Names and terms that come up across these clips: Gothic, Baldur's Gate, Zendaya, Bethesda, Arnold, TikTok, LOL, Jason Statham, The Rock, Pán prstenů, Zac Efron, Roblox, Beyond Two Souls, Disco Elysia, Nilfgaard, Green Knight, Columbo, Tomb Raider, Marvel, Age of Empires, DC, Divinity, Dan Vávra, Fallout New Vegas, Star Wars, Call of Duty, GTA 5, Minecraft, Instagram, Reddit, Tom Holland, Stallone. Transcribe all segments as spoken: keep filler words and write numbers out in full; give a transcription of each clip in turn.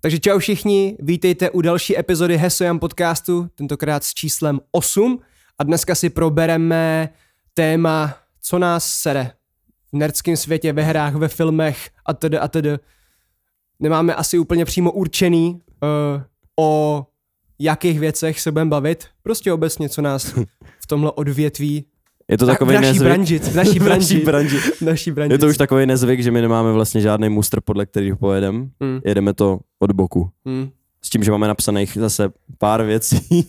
Takže čau všichni, vítejte u další epizody Hesoyam podcastu, tentokrát s číslem osm. A dneska si probereme téma, co nás sere v nerdském světě, ve hrách, ve filmech a td. a td. Nemáme asi úplně přímo určený, uh, o jakých věcech se budeme bavit. Prostě obecně, co nás v tomhle odvětví. Je to takový v naší nezvyk. Branži, v naší branži, v naší branži. Je to už takový nezvyk, že my nemáme vlastně žádný mustr, podle kterého pojedeme. Mm. Jedeme to od boku. Mm. S tím, že máme napsaných zase pár věcí,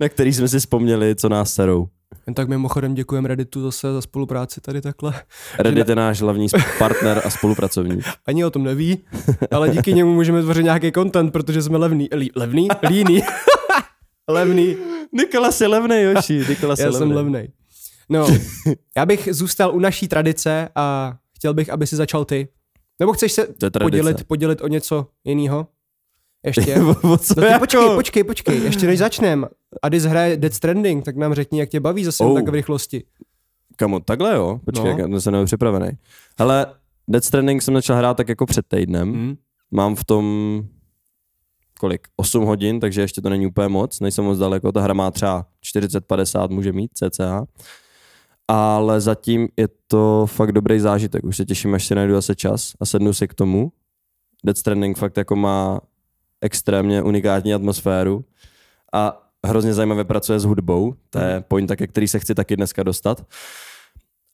na které jsme si vzpomněli, co nás serou. Jen tak mimochodem děkujeme Redditu zase za spolupráci tady takhle. Reddit je náš hlavní partner a spolupracovník. Ani o tom neví, ale díky němu můžeme tvořit nějaký content, protože jsme levný. Levný? Líný. Levný. Nikolas je levnej, Joši. Nikolas je Já levnej. jsem levnej. No, já bych zůstal u naší tradice a chtěl bych, aby si začal ty. Nebo chceš se podělit, podělit o něco jiného? Ještě. No ty jako? Počkej, počkej, počkej. Ještě než začneme. A když hraje Death Stranding, tak nám řekni, jak tě baví zase oh. tak v rychlosti. Kamo, takhle jo? Počkej, no. Já jsem nebyl připravený. Hele, Death Stranding jsem začal hrát tak jako před týdnem. Hmm. Mám v tom kolik? osm hodin, takže ještě to není úplně moc. Nejsem moc daleko, ta hra má třeba čtyřicet padesát, může mít cca. Ale zatím je to fakt dobrý zážitek. Už se těším, až si najdu zase čas a sednu si k tomu. Death Stranding fakt jako má extrémně unikátní atmosféru a hrozně zajímavě pracuje s hudbou. To je pointa, ke který se chci taky dneska dostat.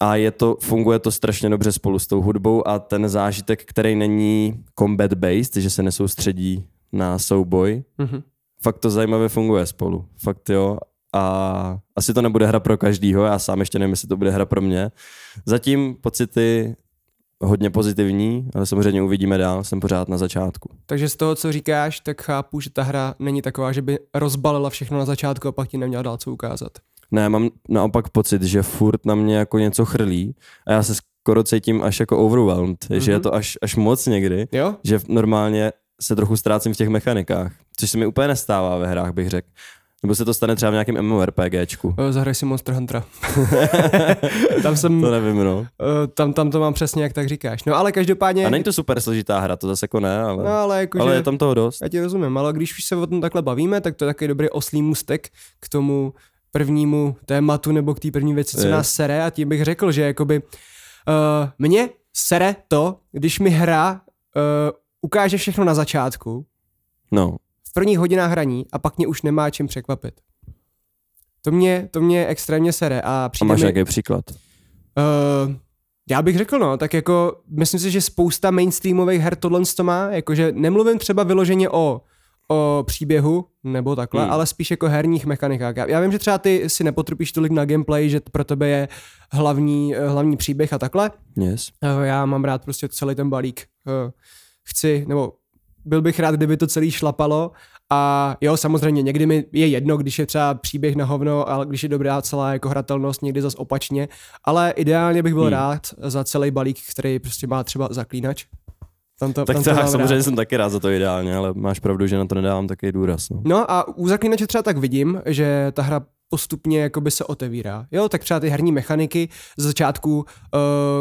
A je to, funguje to strašně dobře spolu s tou hudbou a ten zážitek, který není combat-based, že se nesoustředí na souboj, mm-hmm. fakt to zajímavě funguje spolu. Fakt jo. A asi to nebude hra pro každýho, já sám ještě nevím, jestli to bude hra pro mě. Zatím pocity hodně pozitivní, ale samozřejmě uvidíme dál, jsem pořád na začátku. Takže z toho, co říkáš, tak chápu, že ta hra není taková, že by rozbalila všechno na začátku a pak ti neměla dál co ukázat. Ne, mám naopak pocit, že furt na mě jako něco chrlí a já se skoro cítím až jako overwhelmed, mm-hmm. že je to až, až moc někdy, jo? Že normálně se trochu ztrácím v těch mechanikách, což se mi úplně nestává ve hrách, bych řekl. Nebo se to stane třeba v nějakém MMORPGčku. Zahraj si Monster Huntera. Tam jsem, to nevím, no. Tam, tam to mám přesně, jak tak říkáš. No ale každopádně... A není to super složitá hra, to zase jako ne, ale, no, ale, jako, ale je tam toho dost. Já ti rozumím, ale když už se o tom takhle bavíme, tak to je takový dobrý oslý můstek k tomu prvnímu tématu nebo k té první věci, co je. Nás sere. A tím bych řekl, že jakoby... Uh, mě sere to, když mi hra uh, ukáže všechno na začátku. No. V prvních hodinách hraní a pak mě už nemá čím překvapit. To mě, to mě extrémně sere. A, a máš mi, jaký příklad? Uh, já bych řekl, no, tak jako myslím si, že spousta mainstreamových her tohle to má, jakože nemluvím třeba vyloženě o, o příběhu nebo takhle, hmm. ale spíš jako herních mechanikách. Já, já vím, že třeba ty si nepotrpíš tolik na gameplay, že pro tebe je hlavní, hlavní příběh a takhle. Yes. Uh, já mám rád prostě celý ten balík. Uh, chci, nebo byl bych rád, kdyby to celý šlapalo a jo, samozřejmě někdy mi je jedno, když je třeba příběh na hovno, ale když je dobrá celá jako hratelnost, někdy zas opačně, ale ideálně bych byl hmm. rád za celý balík, který prostě má třeba Zaklínač. Tam to, tak tam to, to samozřejmě rád. Jsem taky rád za to ideálně, ale máš pravdu, že na to nedávám takový důraz. No, no a u Zaklínače třeba tak vidím, že ta hra postupně jakoby se otevírá. Jo, tak třeba ty herní mechaniky z začátku...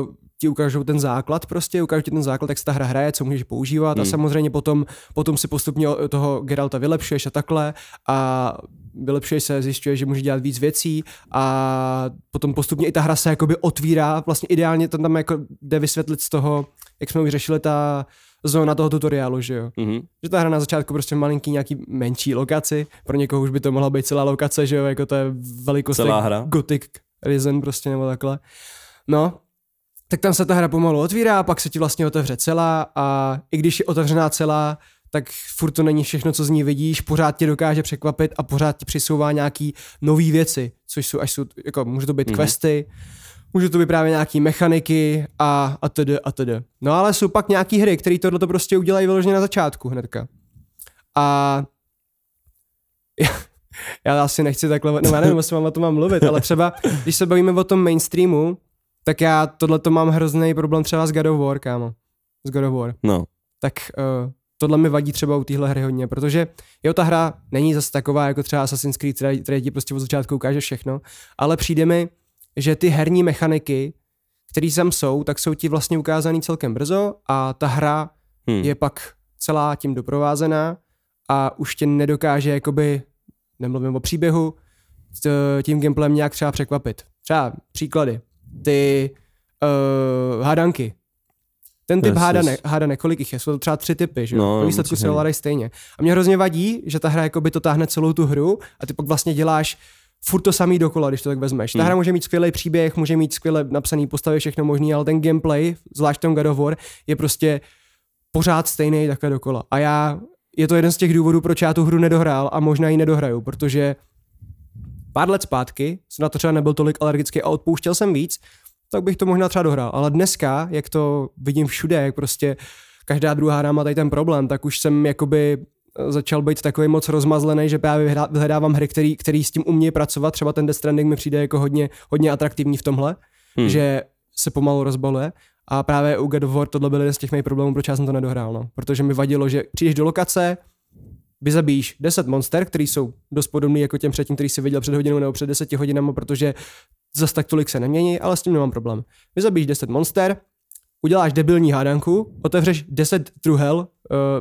Uh, ti ukážou ten základ prostě, ukážou ti ten základ, jak se ta hra hraje, co můžeš používat hmm. a samozřejmě potom, potom si postupně toho Geralta vylepšuješ a takhle a vylepšuješ se, zjišťuješ, že můžeš dělat víc věcí a potom postupně i ta hra se jakoby otvírá, vlastně ideálně tam, tam jako jde vysvětlit z toho, jak jsme už řešili ta zóna toho tutoriálu, že jo. Mm-hmm. Že ta hra na začátku prostě malinký nějaký menší lokaci, pro někoho už by to mohla být celá lokace, že jo, jako to je velikost Gothic, Risen prostě nebo takhle. No. Tak tam se ta hra pomalu otvírá a pak se ti vlastně otevře celá a i když je otevřená celá, tak furt to není všechno, co z ní vidíš, pořád tě dokáže překvapit a pořád ti přisouvá nějaký nový věci, což jsou, až jsou, jako může to být mm-hmm. questy, může to být právě nějaký mechaniky a, a td. a td. No ale jsou pak nějaký hry, které tohleto prostě udělají vyloženě na začátku hnedka. A... já asi nechci takhle, no já nevím, jestli vám o tom mám mluvit, ale třeba, když se bavíme o tom mainstreamu, tak já tohleto mám hrozný problém třeba s God of War, kámo. S God of War. No. Tak uh, tohle mi vadí třeba u téhle hry hodně, protože jo, ta hra není zase taková jako třeba Assassin's Creed, která ti prostě od začátku ukáže všechno, ale přijde mi, že ty herní mechaniky, které tam jsou, tak jsou ti vlastně ukázané celkem brzo a ta hra hmm. je pak celá tím doprovázená a už tě nedokáže, jakoby, nemluvím o příběhu, tím gameplayem nějak třeba překvapit. Třeba příklady, ty uh, hádanky. Ten typ yes, hádanek, yes. hádanek, kolik jich je, jsou to třeba tři typy, že? No, výsledku se ovládají stejně. A mě hrozně vadí, že ta hra jakoby to táhne celou tu hru a ty pak vlastně děláš furt to samý dokola, když to tak vezmeš. Ta hmm. hra může mít skvělý příběh, může mít skvěle napsaný postavy, všechno možný, ale ten gameplay, zvlášť ten God of War, je prostě pořád stejný takhle dokola. A já, je to jeden z těch důvodů, proč já tu hru nedohrál a možná ji nedohraju, protože pár let zpátky jsem na to třeba nebyl tolik alergický a odpouštěl jsem víc, tak bych to možná třeba dohrál. Ale dneska, jak to vidím všude, jak prostě každá druhá hra má tady ten problém, tak už jsem jakoby začal být takový moc rozmazlený, že právě vyhledávám hry, který, který s tím umějí pracovat. Třeba ten Death Stranding mi přijde jako hodně, hodně atraktivní v tomhle, hmm. že se pomalu rozbaluje. A právě u God of War tohle byl jeden z těch mých problémů, proč já jsem to nedohrál. No. Protože mi vadilo, že přijdeš do lokace, vyzabíjíš deset monster, který jsou dost podobný jako těm předtím, který si viděl před hodinou nebo před deseti hodinami, protože zas tak tolik se nemění, ale s tím nemám problém. Vyzabíš deset monster, uděláš debilní hádanku, otevřeš deset truhel,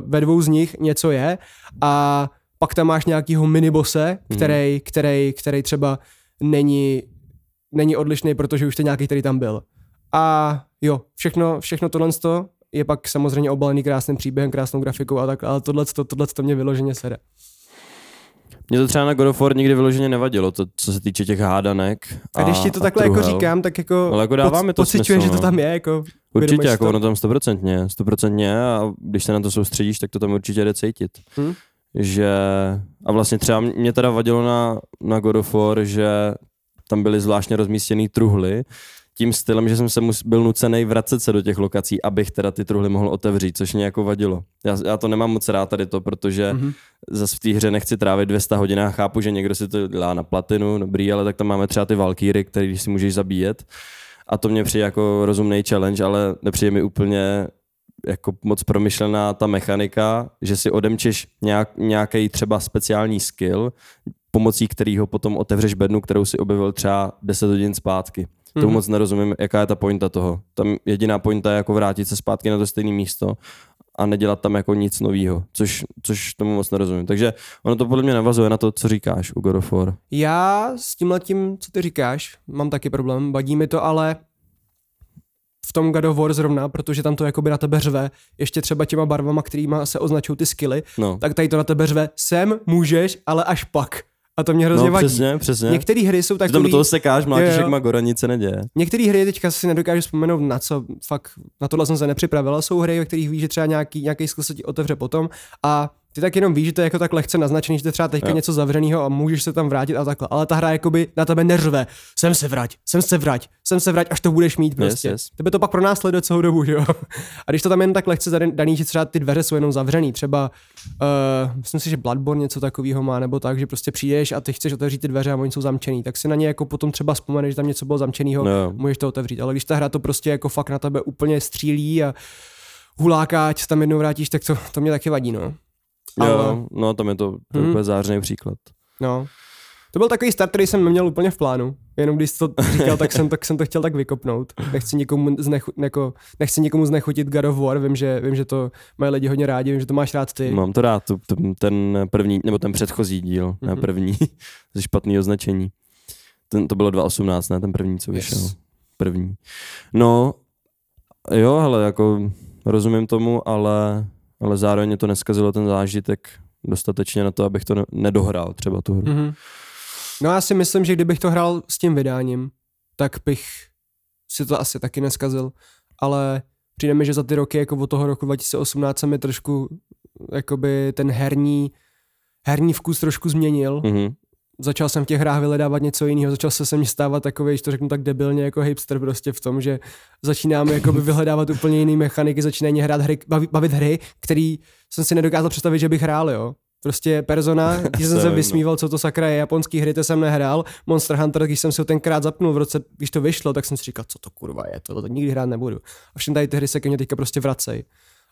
ve dvou z nich něco je a pak tam máš nějakýho minibose, který, který, který třeba není, není odlišný, protože už ten nějaký, který tam byl. A jo, všechno, všechno tohle je pak samozřejmě obalený krásným příběhem, krásnou grafikou a tak, ale tohleto, tohleto mě vyloženě sere. Mě to třeba na God of War nikdy vyloženě nevadilo, to, co se týče těch hádanek. A, a když ti to takhle jako říkám, tak jako, jako poc- pociťuje, že to tam je. Jako, určitě, jako to. Ono tam stoprocentně, stoprocentně a když se na to soustředíš, tak to tam určitě jde cítit. Hmm? Že, a vlastně třeba mě teda vadilo na, na God of War, že tam byly zvláštně rozmístěné truhly, tím stylem, že jsem se mus, byl nucený vracet se do těch lokací, abych teda ty truhly mohl otevřít, což mě jako vadilo. Já, já to nemám moc rád tady to, protože mm-hmm. zase v té hře nechci trávit dvě stě hodin a chápu, že někdo si to dělá na platinu, dobrý, ale tak tam máme třeba ty valkýry, který si můžeš zabíjet a to mě přijde jako rozumnej challenge, ale nepřijde mi úplně jako moc promyšlená ta mechanika, že si odemčeš nějak, nějaký třeba speciální skill, pomocí kterého potom otevřeš bednu, kterou si objevil třeba deset hodin zpátky. To mm-hmm. moc nerozumím, jaká je ta pointa toho. Tam jediná pointa je jako vrátit se zpátky na to stejné místo a nedělat tam jako nic novýho, což, což tomu moc nerozumím. Takže ono to podle mě navazuje na to, co říkáš u God of War. Já s tímhletím, co ty říkáš, mám taky problém, vadí mi to, ale v tom God of War zrovna, protože tam to jakoby na tebe řve, ještě třeba těma barvama, kterýma se označují ty skilly, no. tak tady to na tebe řve, sem můžeš, ale až pak. A to mě hrozně no, vadí. Přesně, přesně. Některé hry jsou takový... Tam do toho sekáš, mlátíš, jak má gora, nic se neděje. Některé hry teďka si nedokážu vzpomenout na co, fakt na tohle jsem se nepřipravila. Jsou hry, ve kterých víš, že třeba nějaký, nějaký skill se ti otevře potom a ty tak jenom víš, že to je jako tak lehce naznačený, že to je třeba teďka jo. něco zavřeného a můžeš se tam vrátit a takhle. Ale ta hra jakoby na tebe neřve. Sem se vrať, sem se vrať, sem se vrať, až to budeš mít prostě. Yes, yes. Tebe to pak pronásleduje celou dobu, že jo. A když to tam jen tak lehce daný, že třeba ty dveře jsou jenom zavřený, třeba uh, myslím si, že Bloodborne něco takového má, nebo tak, že prostě přijdeš a ty chceš otevřít ty dveře a oni jsou zamčený, tak si na ně jako potom třeba vzpomeneš, že tam něco bylo zamčeného, no. můžeš to otevřít. Ale když ta hra to prostě jako fakt na tebe úplně střílí a huláká, ať se tam jednou vrátíš, tak to, to mě taky vadí, no. Ale... Jo, no tam je to, to hmm. úplně zářný příklad. No, to byl takový start, který jsem neměl úplně v plánu, jenom když jsi to říkal, tak, jsem to, jsem to chtěl tak vykopnout. Nechci nikomu, znechu, neko, nechci nikomu znechutit God of War, vím že, vím, že to mají lidi hodně rádi, vím, že to máš rád ty. Mám to rád, to, ten první, nebo ten předchozí díl, mm-hmm. ne první, ze špatného označení. Ten, to bylo dva tisíce osmnáct, ne, ten první, co vyšel. Yes. První. No, jo, hele, jako rozumím tomu, ale... ale zároveň mě to neskazilo ten zážitek dostatečně na to, abych to nedohrál třeba tu hru. Mm-hmm. No já si myslím, že kdybych to hrál s tím vydáním, tak bych si to asi taky neskazil, ale přijde mi, že za ty roky, jako od toho roku dva tisíce osmnáct se mi trošku jakoby ten herní, herní vkus trošku změnil. Mm-hmm. Začal jsem v těch hrách vyhledávat něco jiného, začal se se mi stávat takový, že to řeknu tak debilně jako hipster prostě v tom, že začínám jakoby vyhledávat úplně jiné mechaniky, začínají hrát hry, bavit, bavit hry, který jsem si nedokázal představit, že bych hrál, jo. Prostě Persona, když jsem se vysmíval, co to sakra je, japonský hry, to jsem nehrál, Monster Hunter, když jsem si ho tenkrát zapnul v roce, když to vyšlo, tak jsem si říkal, co to kurva je, tohle to nikdy hrát nebudu. A všem tady ty hry se ke mně teďka prostě vracejí.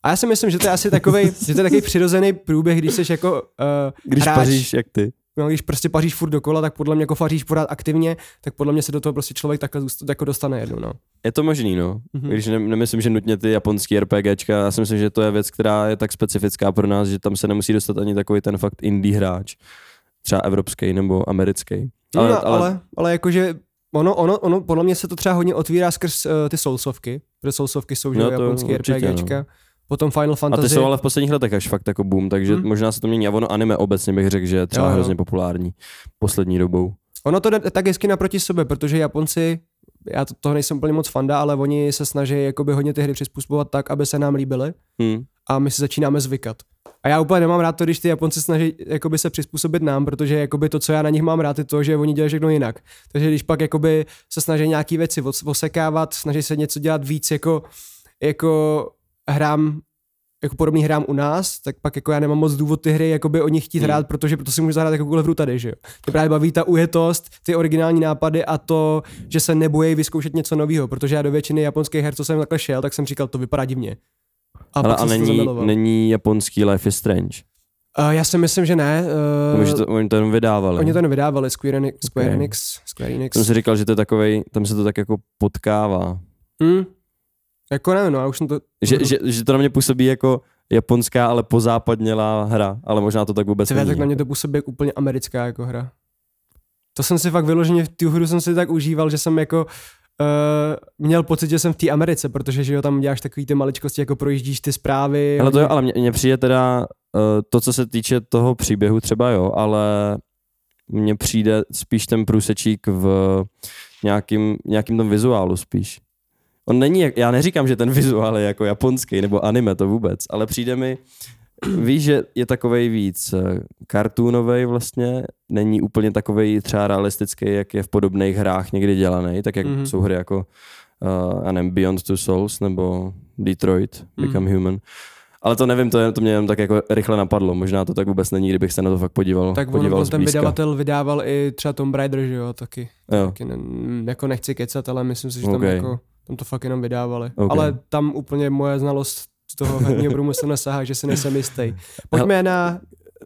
A já si myslím, že to je asi takovej, že to je takový přirozený průběh, když seš jako uh, když hráč. Paříš, jak ty. No, když prostě paříš furt dokola, tak podle mě jako faříš pořád aktivně, tak podle mě se do toho prostě člověk takhle jako dostane jednou, no. Je to možný, no. Mm-hmm. Když ne, nemyslím, že nutně ty japonský RPGčka, já si myslím, že to je věc, která je tak specifická pro nás, že tam se nemusí dostat ani takový ten fakt indie hráč, třeba evropský nebo americký. Ale, no, ale, ale, ale jakože ono, ono, ono, podle mě se to třeba hodně otvírá skrz uh, ty soulsovky, protože soulsovky jsou, no, že japonský určitě, RPGčka. No. Potom Final Fantasy. A ty jsou ale v posledních letech až fakt jako boom, takže hmm. možná se to mění. A ono anime obecně bych řekl, že je třeba jo, jo. hrozně populární poslední dobou. Ono to jde tak hezky naproti sobě, protože Japonci, já to, toho nejsem úplně moc fanda, ale oni se snaží jakoby hodně ty hry přizpůsobovat tak, aby se nám líbily hmm. a my si začínáme zvykat. A já úplně nemám rád to, když ty Japonci snaží jakoby se přizpůsobit nám, protože jakoby to, co já na nich mám rád, je to, že oni dělají všechno jinak. Takže když pak jakoby se snaží nějaký věci osekávat, snaží se něco dělat víc jako, jako hrám, jako podobný hrám u nás, tak pak jako já nemám moc důvod ty hry jakoby o nich chtít hmm. hrát, protože proto si můžu zahrát jakoukoliv hru tady, že jo. Mě právě baví ta ujetost, ty originální nápady a to, že se nebojí vyzkoušet něco nového, protože já do většiny japonských her, co jsem takhle šel, tak jsem říkal, to vypadá divně. A, ale a není, není japonský Life is Strange? Uh, já si myslím, že ne. Uh, že to, oni to jenom vydávali. Oni to jenom vydávali, Square Enix. Square okay. Enix, Square Enix. Jsem si říkal, že to je takovej, tam se to tak jako potkává. Hmm. Jako nevím, no, já už jsem to... Že, že, že to na mě působí jako japonská, ale pozápadnělá hra, ale možná to tak vůbec Tve, není. Tak na mě to působí jako úplně americká jako hra. To jsem si fakt vyloženě, v tu hru jsem si tak užíval, že jsem jako uh, měl pocit, že jsem v té Americe, protože že jo, tam děláš takový ty maličkosti, jako projíždíš ty zprávy. Ale to jo, ale mně přijde teda uh, to, co se týče toho příběhu třeba jo, ale mně přijde spíš ten průsečík v nějakým, nějakým tom vizuálu spíš. On není, já neříkám, že ten vizuál je jako japonský nebo anime, to vůbec, ale přijde mi, víš, že je takovej víc kartoonovej vlastně, není úplně takovej třeba realistický, jak je v podobných hrách někdy dělaný, tak jak mm-hmm. jsou hry jako uh, nevím, Beyond Two Souls nebo Detroit, Become mm-hmm. Human. Ale to nevím, to, je, to mě jen tak jako rychle napadlo, možná to tak vůbec není, kdybych se na to fakt podíval. Tak podíval on, on ten vydavatel vydával i třeba Tomb Raider, že jo, taky. Jo. taky ne, jako nechci kecat, ale myslím si, že tam okay. jako... Tam to fakt jenom vydávali. Okay. Ale tam úplně moje znalost toho herního průmyslu nesahá, že si nejsem jistý. Pojďme na...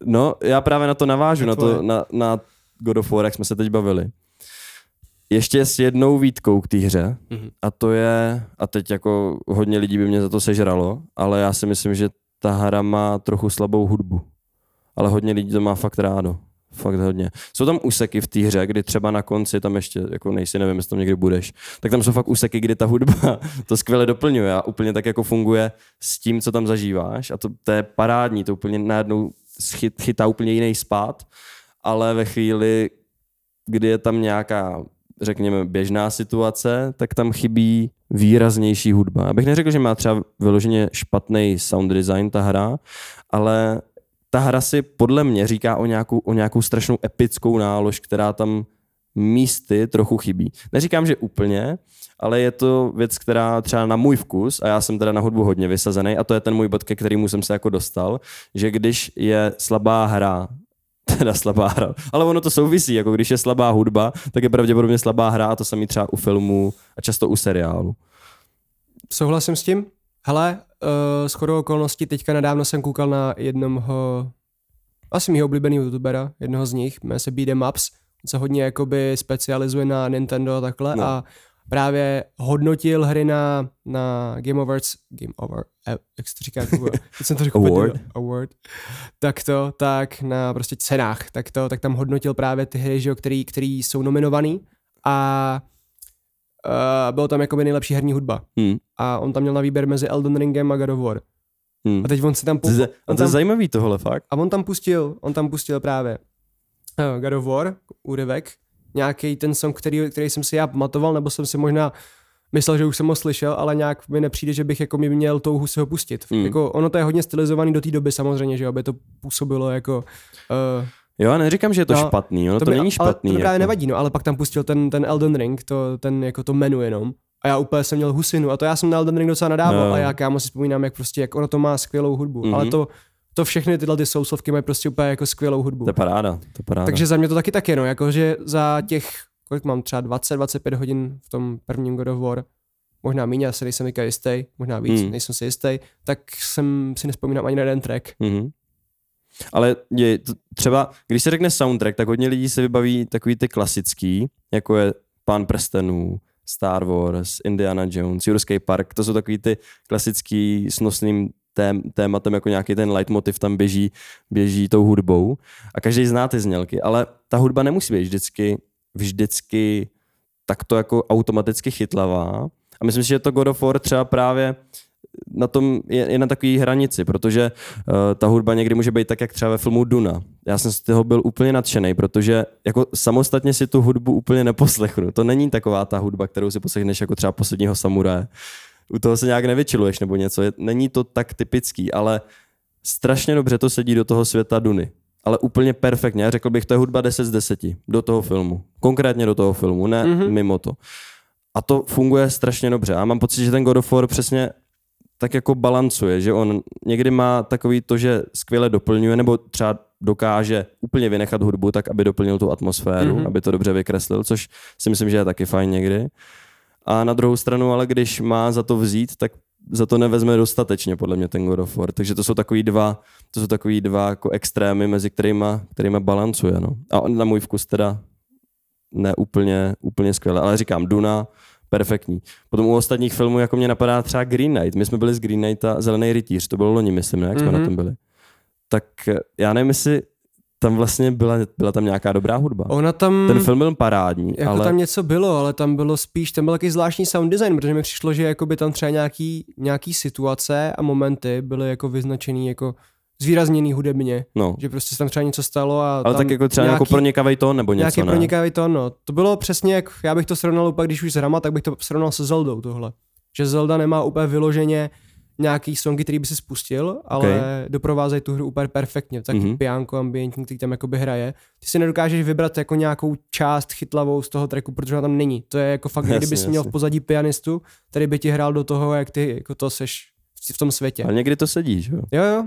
No, já právě na to navážu, na, to, na, na God of War, jak jsme se teď bavili. Ještě s jednou výtkou k té hře, mm-hmm. a to je, a teď jako hodně lidí by mě za to sežralo, ale já si myslím, že ta hra má trochu slabou hudbu. Ale hodně lidí to má fakt rádo. Fakt hodně. Jsou tam úseky v té hře, kdy třeba na konci, tam ještě, jako nejsi, nevím, jestli tam někdy budeš, tak tam jsou fakt úseky, kdy ta hudba to skvěle doplňuje a úplně tak jako funguje s tím, co tam zažíváš. A to, to je parádní, to úplně najednou schyt, chytá úplně jiný spát, ale ve chvíli, kdy je tam nějaká, řekněme, běžná situace, tak tam chybí výraznější hudba. Abych neřekl, že má třeba vyloženě špatný sound design ta hra, ale... Ta hra si podle mě říká o nějakou, o nějakou strašnou epickou nálož, která tam místy trochu chybí. Neříkám, že úplně, ale je to věc, která třeba na můj vkus, a já jsem teda na hudbu hodně vysazený, a to je ten můj bod, ke kterému jsem se jako dostal, že když je slabá hra, teda slabá hra, ale ono to souvisí, jako když je slabá hudba, tak je pravděpodobně slabá hra, a to samý třeba u filmů a často u seriálu. Souhlasím s tím. Hele, uh, shodou okolností teďka nedávno jsem koukal na jednoho, asi mýho oblíbeného youtubera, jednoho z nich, jmenuje se Beat'em Ups, on se hodně jakoby specializuje na Nintendo a takhle, no. A právě hodnotil hry na, na Game Awards, Game Over, eh, jak se to říká, když jsem to řekl, Award, Award. tak to, tak na prostě cenách, tak to, tak tam hodnotil právě ty hry, že, který, který jsou nominovaný a Uh, bylo tam jakoby nejlepší herní hudba. Hmm. A on tam měl na výběr mezi Elden Ringem a God of War. Hmm. A teď on si tam... Pust... On to je zajímavý tohle fakt. A on tam pustil, on tam pustil právě uh, God of War, úryvek, nějaký ten song, který, který jsem si já pamatoval, nebo jsem si možná myslel, že už jsem ho slyšel, ale nějak mi nepřijde, že bych jako měl touhu si ho pustit. Hmm. Jako, ono to je hodně stylizovaný do té doby samozřejmě, že aby to působilo jako... Uh, Jo, já neříkám, že je to no, špatný, ono to, to by, není špatný. Ale to právě jako. nevadí, no, ale pak tam pustil ten, ten Elden Ring, to, ten, jako to menu jenom. A já úplně jsem měl husinu a to já jsem na Elden Ring docela nadával no. a já kámo si vzpomínám, jak prostě, jak ono to má skvělou hudbu, mm-hmm. ale to, to všechny tyhle ty souslovky mají prostě úplně jako skvělou hudbu. To je paráda, to je paráda. Takže za mě to taky tak je, no, jakože za těch, kolik mám, třeba dvacet až dvacet pět hodin v tom prvním God of War, možná míň, já se nejsem říkal jistý, možná víc, mm. nejsem si jistý, tak jsem si nespomínám ani na jeden track. Mm-hmm. Ale je, třeba, když se řekne soundtrack, tak hodně lidí se vybaví takový ty klasický, jako je Pán prstenů, Star Wars, Indiana Jones, Jurský park, to jsou takový ty klasický s nosným tém, tématem, jako nějaký ten leitmotiv tam běží, běží tou hudbou a každý zná ty znělky, ale ta hudba nemusí být vždycky, vždycky takto jako automaticky chytlavá a myslím si, že to God of War třeba právě na tom je, je na takové hranici, protože uh, ta hudba někdy může být tak, jak třeba ve filmu Duna. Já jsem z toho byl úplně nadšený, protože jako samostatně si tu hudbu úplně neposlechnu. To není taková ta hudba, kterou si poslechneš jako třeba Posledního samuraje. U toho se nějak nevyčiluješ nebo něco. Je, není to tak typický, ale strašně dobře to sedí do toho světa Duny. Ale úplně perfektně. Já řekl bych, to je hudba deset z deseti do toho filmu. Konkrétně do toho filmu, ne mm-hmm. mimo to. A to funguje strašně dobře. Já mám pocit, že ten God of War přesně tak jako balancuje, že on někdy má takový to, že skvěle doplňuje nebo třeba dokáže úplně vynechat hudbu tak, aby doplnil tu atmosféru, mm-hmm. aby to dobře vykreslil, což si myslím, že je taky fajn někdy. A na druhou stranu, ale když má za to vzít, tak za to nevezme dostatečně, podle mě, ten God of War. Takže to jsou takový dva, to jsou takový dva jako extrémy, mezi kterýma, kterýma balancuje. No. A na můj vkus teda ne úplně, úplně skvěle, ale říkám Duna, perfektní. Potom u ostatních filmů jako mě napadá třeba Green Knight. My jsme byli z Green Knighta Zelený rytíř, to bylo loni, myslím, ne? Jak jsme mm-hmm. na tom byli. Tak já nevím, jestli tam vlastně byla, byla tam nějaká dobrá hudba. Ona tam, ten film byl parádní. Jako ale... tam něco bylo, ale tam bylo spíš, tam byl takový zvláštní sound design, protože mi přišlo, že jakoby tam třeba nějaký, nějaký situace a momenty byly jako vyznačený jako zvýrazněný hudebně, no. Že prostě se tam třeba něco stalo a ale tak jako třeba nějaký, jako pronikavý tón nebo něco, nějaký ne? pronikavý tón, no. To bylo přesně, jak já bych to srovnal úplně, když už s hrama, tak bych to srovnal se Zeldou tohle. Že Zelda nemá úplně vyloženě nějaký songy, který by si spustil, ale okay. doprovázejí tu hru úplně perfektně. Taky mm-hmm. piánko ambientní, který tam jakoby hraje. Ty si nedokážeš vybrat jako nějakou část chytlavou z toho tracku, protože ona tam není. To je jako fakt, jasně, kdyby jsi měl v pozadí pianistu, který by ti hrál do toho, jak ty jako to seš v tom světě. Ale někdy to sedíš, jo? Jo, jo.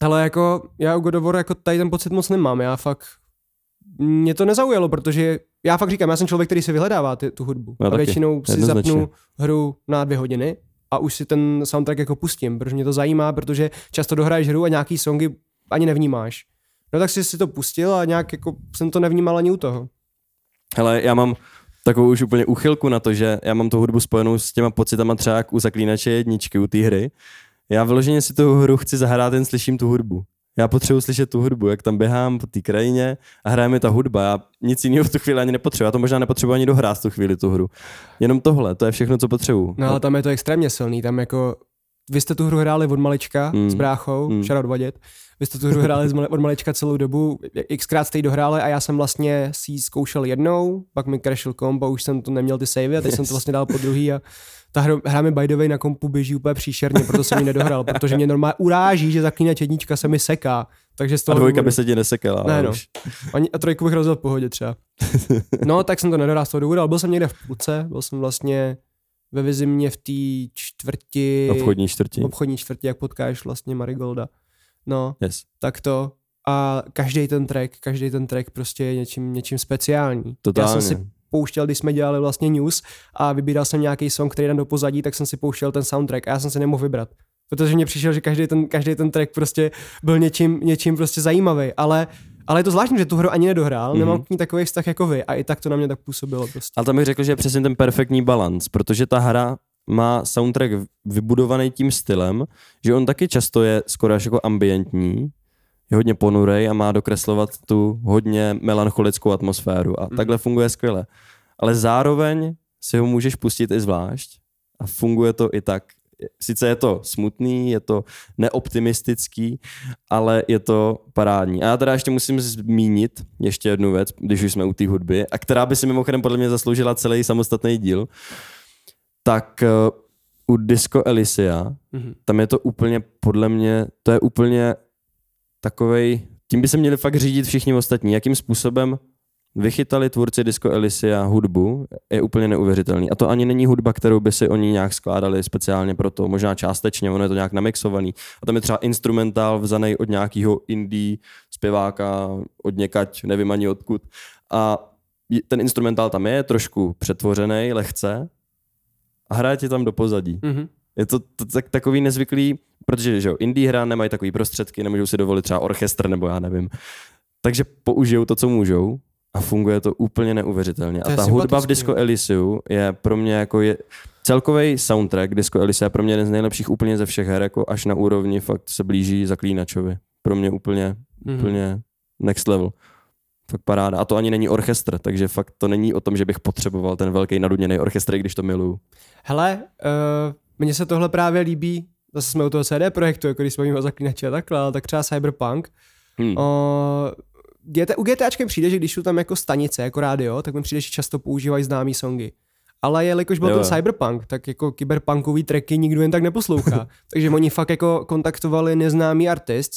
Ale jako já u God of War jako tady ten pocit moc nemám, já fakt, mě to nezaujalo, protože já fakt říkám, já jsem člověk, který si vyhledává ty, tu hudbu já a taky. Většinou si zapnu hru na dvě hodiny a už si ten soundtrack jako pustím, protože mě to zajímá, protože často dohraješ hru a nějaký songy ani nevnímáš. No tak si si to pustil a nějak jako jsem to nevnímal ani u toho. Hele, já mám takovou už úplně uchylku na to, že já mám tu hudbu spojenou s těma pocitama třeba u Zaklínače jedničky, u té hry. Já vyloženě si tu hru chci zahrát, jen slyším tu hudbu. Já potřebuji slyšet tu hudbu, jak tam běhám po té krajině a hraje mi ta hudba. Já nic jiného v tu chvíli ani nepotřebuji. Já to možná nepotřebuji ani dohrát v tu chvíli tu hru. Jenom tohle, to je všechno, co potřebuji. No ale tam je to extrémně silný. Tam jako, vy jste tu hru hráli od malička mm. s bráchou, mm. šarou odvadět. Vy jste tu hru hráli od malička celou dobu, xkrát jste ji dohráli a já jsem vlastně si ji zkoušel jednou, pak mi crashil komp a už jsem to neměl ty savey a teď yes. jsem to vlastně dal po druhý a ta hra, hra mi by the way na kompu běží úplně příšerně, proto jsem ji nedohrál, protože mě normálně uráží, že Zaklínač jednička se mi seká. Takže z toho a dvojka důvodu... by se ti nesekala. Ne, no. Ani, a trojku bych rozděl v pohodě třeba. No, tak jsem to nedohrál z toho důvodu, ale byl jsem někde v půlce, byl jsem vlastně ve Vizimě v té čtvrti, obchodní čtvrti, obchodní čtvrti, jak potkáš vlastně Marigolda. No, yes. tak to. A každý ten track, každý ten track prostě je něčím, něčím speciální. Totálně. Já jsem si pouštěl, když jsme dělali vlastně news a vybíral jsem nějaký song, který jdem do pozadí, tak jsem si pouštěl ten soundtrack a já jsem si nemohl vybrat. Protože mě přišel, že každý ten, každý ten track prostě byl něčím, něčím prostě zajímavý, ale, ale je to zvláštní, že tu hru ani nedohrál, mm-hmm. nemám k ní takový vztah jako vy a i tak to na mě tak působilo prostě. Ale tam bych řekl, že je přesně ten perfektní balans, protože ta hra má soundtrack vybudovaný tím stylem, že on taky často je skoro až jako ambientní, je hodně ponurej a má dokreslovat tu hodně melancholickou atmosféru a mm. takhle funguje skvěle. Ale zároveň si ho můžeš pustit i zvlášť a funguje to i tak. Sice je to smutný, je to neoptimistický, ale je to parádní. A já teda ještě musím zmínit ještě jednu věc, když už jsme u té hudby, a která by si mimochodem podle mě zasloužila celý samostatný díl, tak u Disco Elysia, mm-hmm. tam je to úplně, podle mě, to je úplně takovej, tím by se měli fakt řídit všichni ostatní. Jakým způsobem vychytali tvůrci Disco Elysia hudbu, je úplně neuvěřitelný. A to ani není hudba, kterou by si oni nějak skládali speciálně pro to, možná částečně, ono je to nějak namixovaný. A tam je třeba instrumentál vzanej od nějakého indie zpěváka, od někať, nevím ani odkud. A ten instrumentál tam je trošku přetvořený, lehce, a hraje ti tam do pozadí. Mm-hmm. Je to, to tak, takový nezvyklý, protože že jo, indie hra nemají takový prostředky, nemůžou si dovolit třeba orchestr nebo já nevím. Takže použijou to, co můžou a funguje to úplně neuvěřitelně. To a ta hudba v Disco Elysiu je pro mě jako je... Celkový soundtrack Disco Elysia je pro mě jeden z nejlepších úplně ze všech her, jako až na úrovni fakt se blíží Zaklínačovi. Pro mě úplně, mm-hmm. úplně next level. Fakt paráda. A to ani není orchestr, takže fakt to není o tom, že bych potřeboval ten velký nadudněný orchestr, když to miluju. Hele, uh, mně se tohle právě líbí, zase jsme u toho C D projektu, jako když jsme mimo Zaklínače a takhle, tak třeba Cyberpunk. Hmm. Uh, G T, u GTAčka mi přijde, že když jsou tam jako stanice, jako rádio, tak mi přijde, že často používají známý songy. Ale jelikož byl jo. ten Cyberpunk, tak jako kyberpunkový tracky nikdo jen tak neposlouchá. Takže oni fakt jako kontaktovali neznámý artist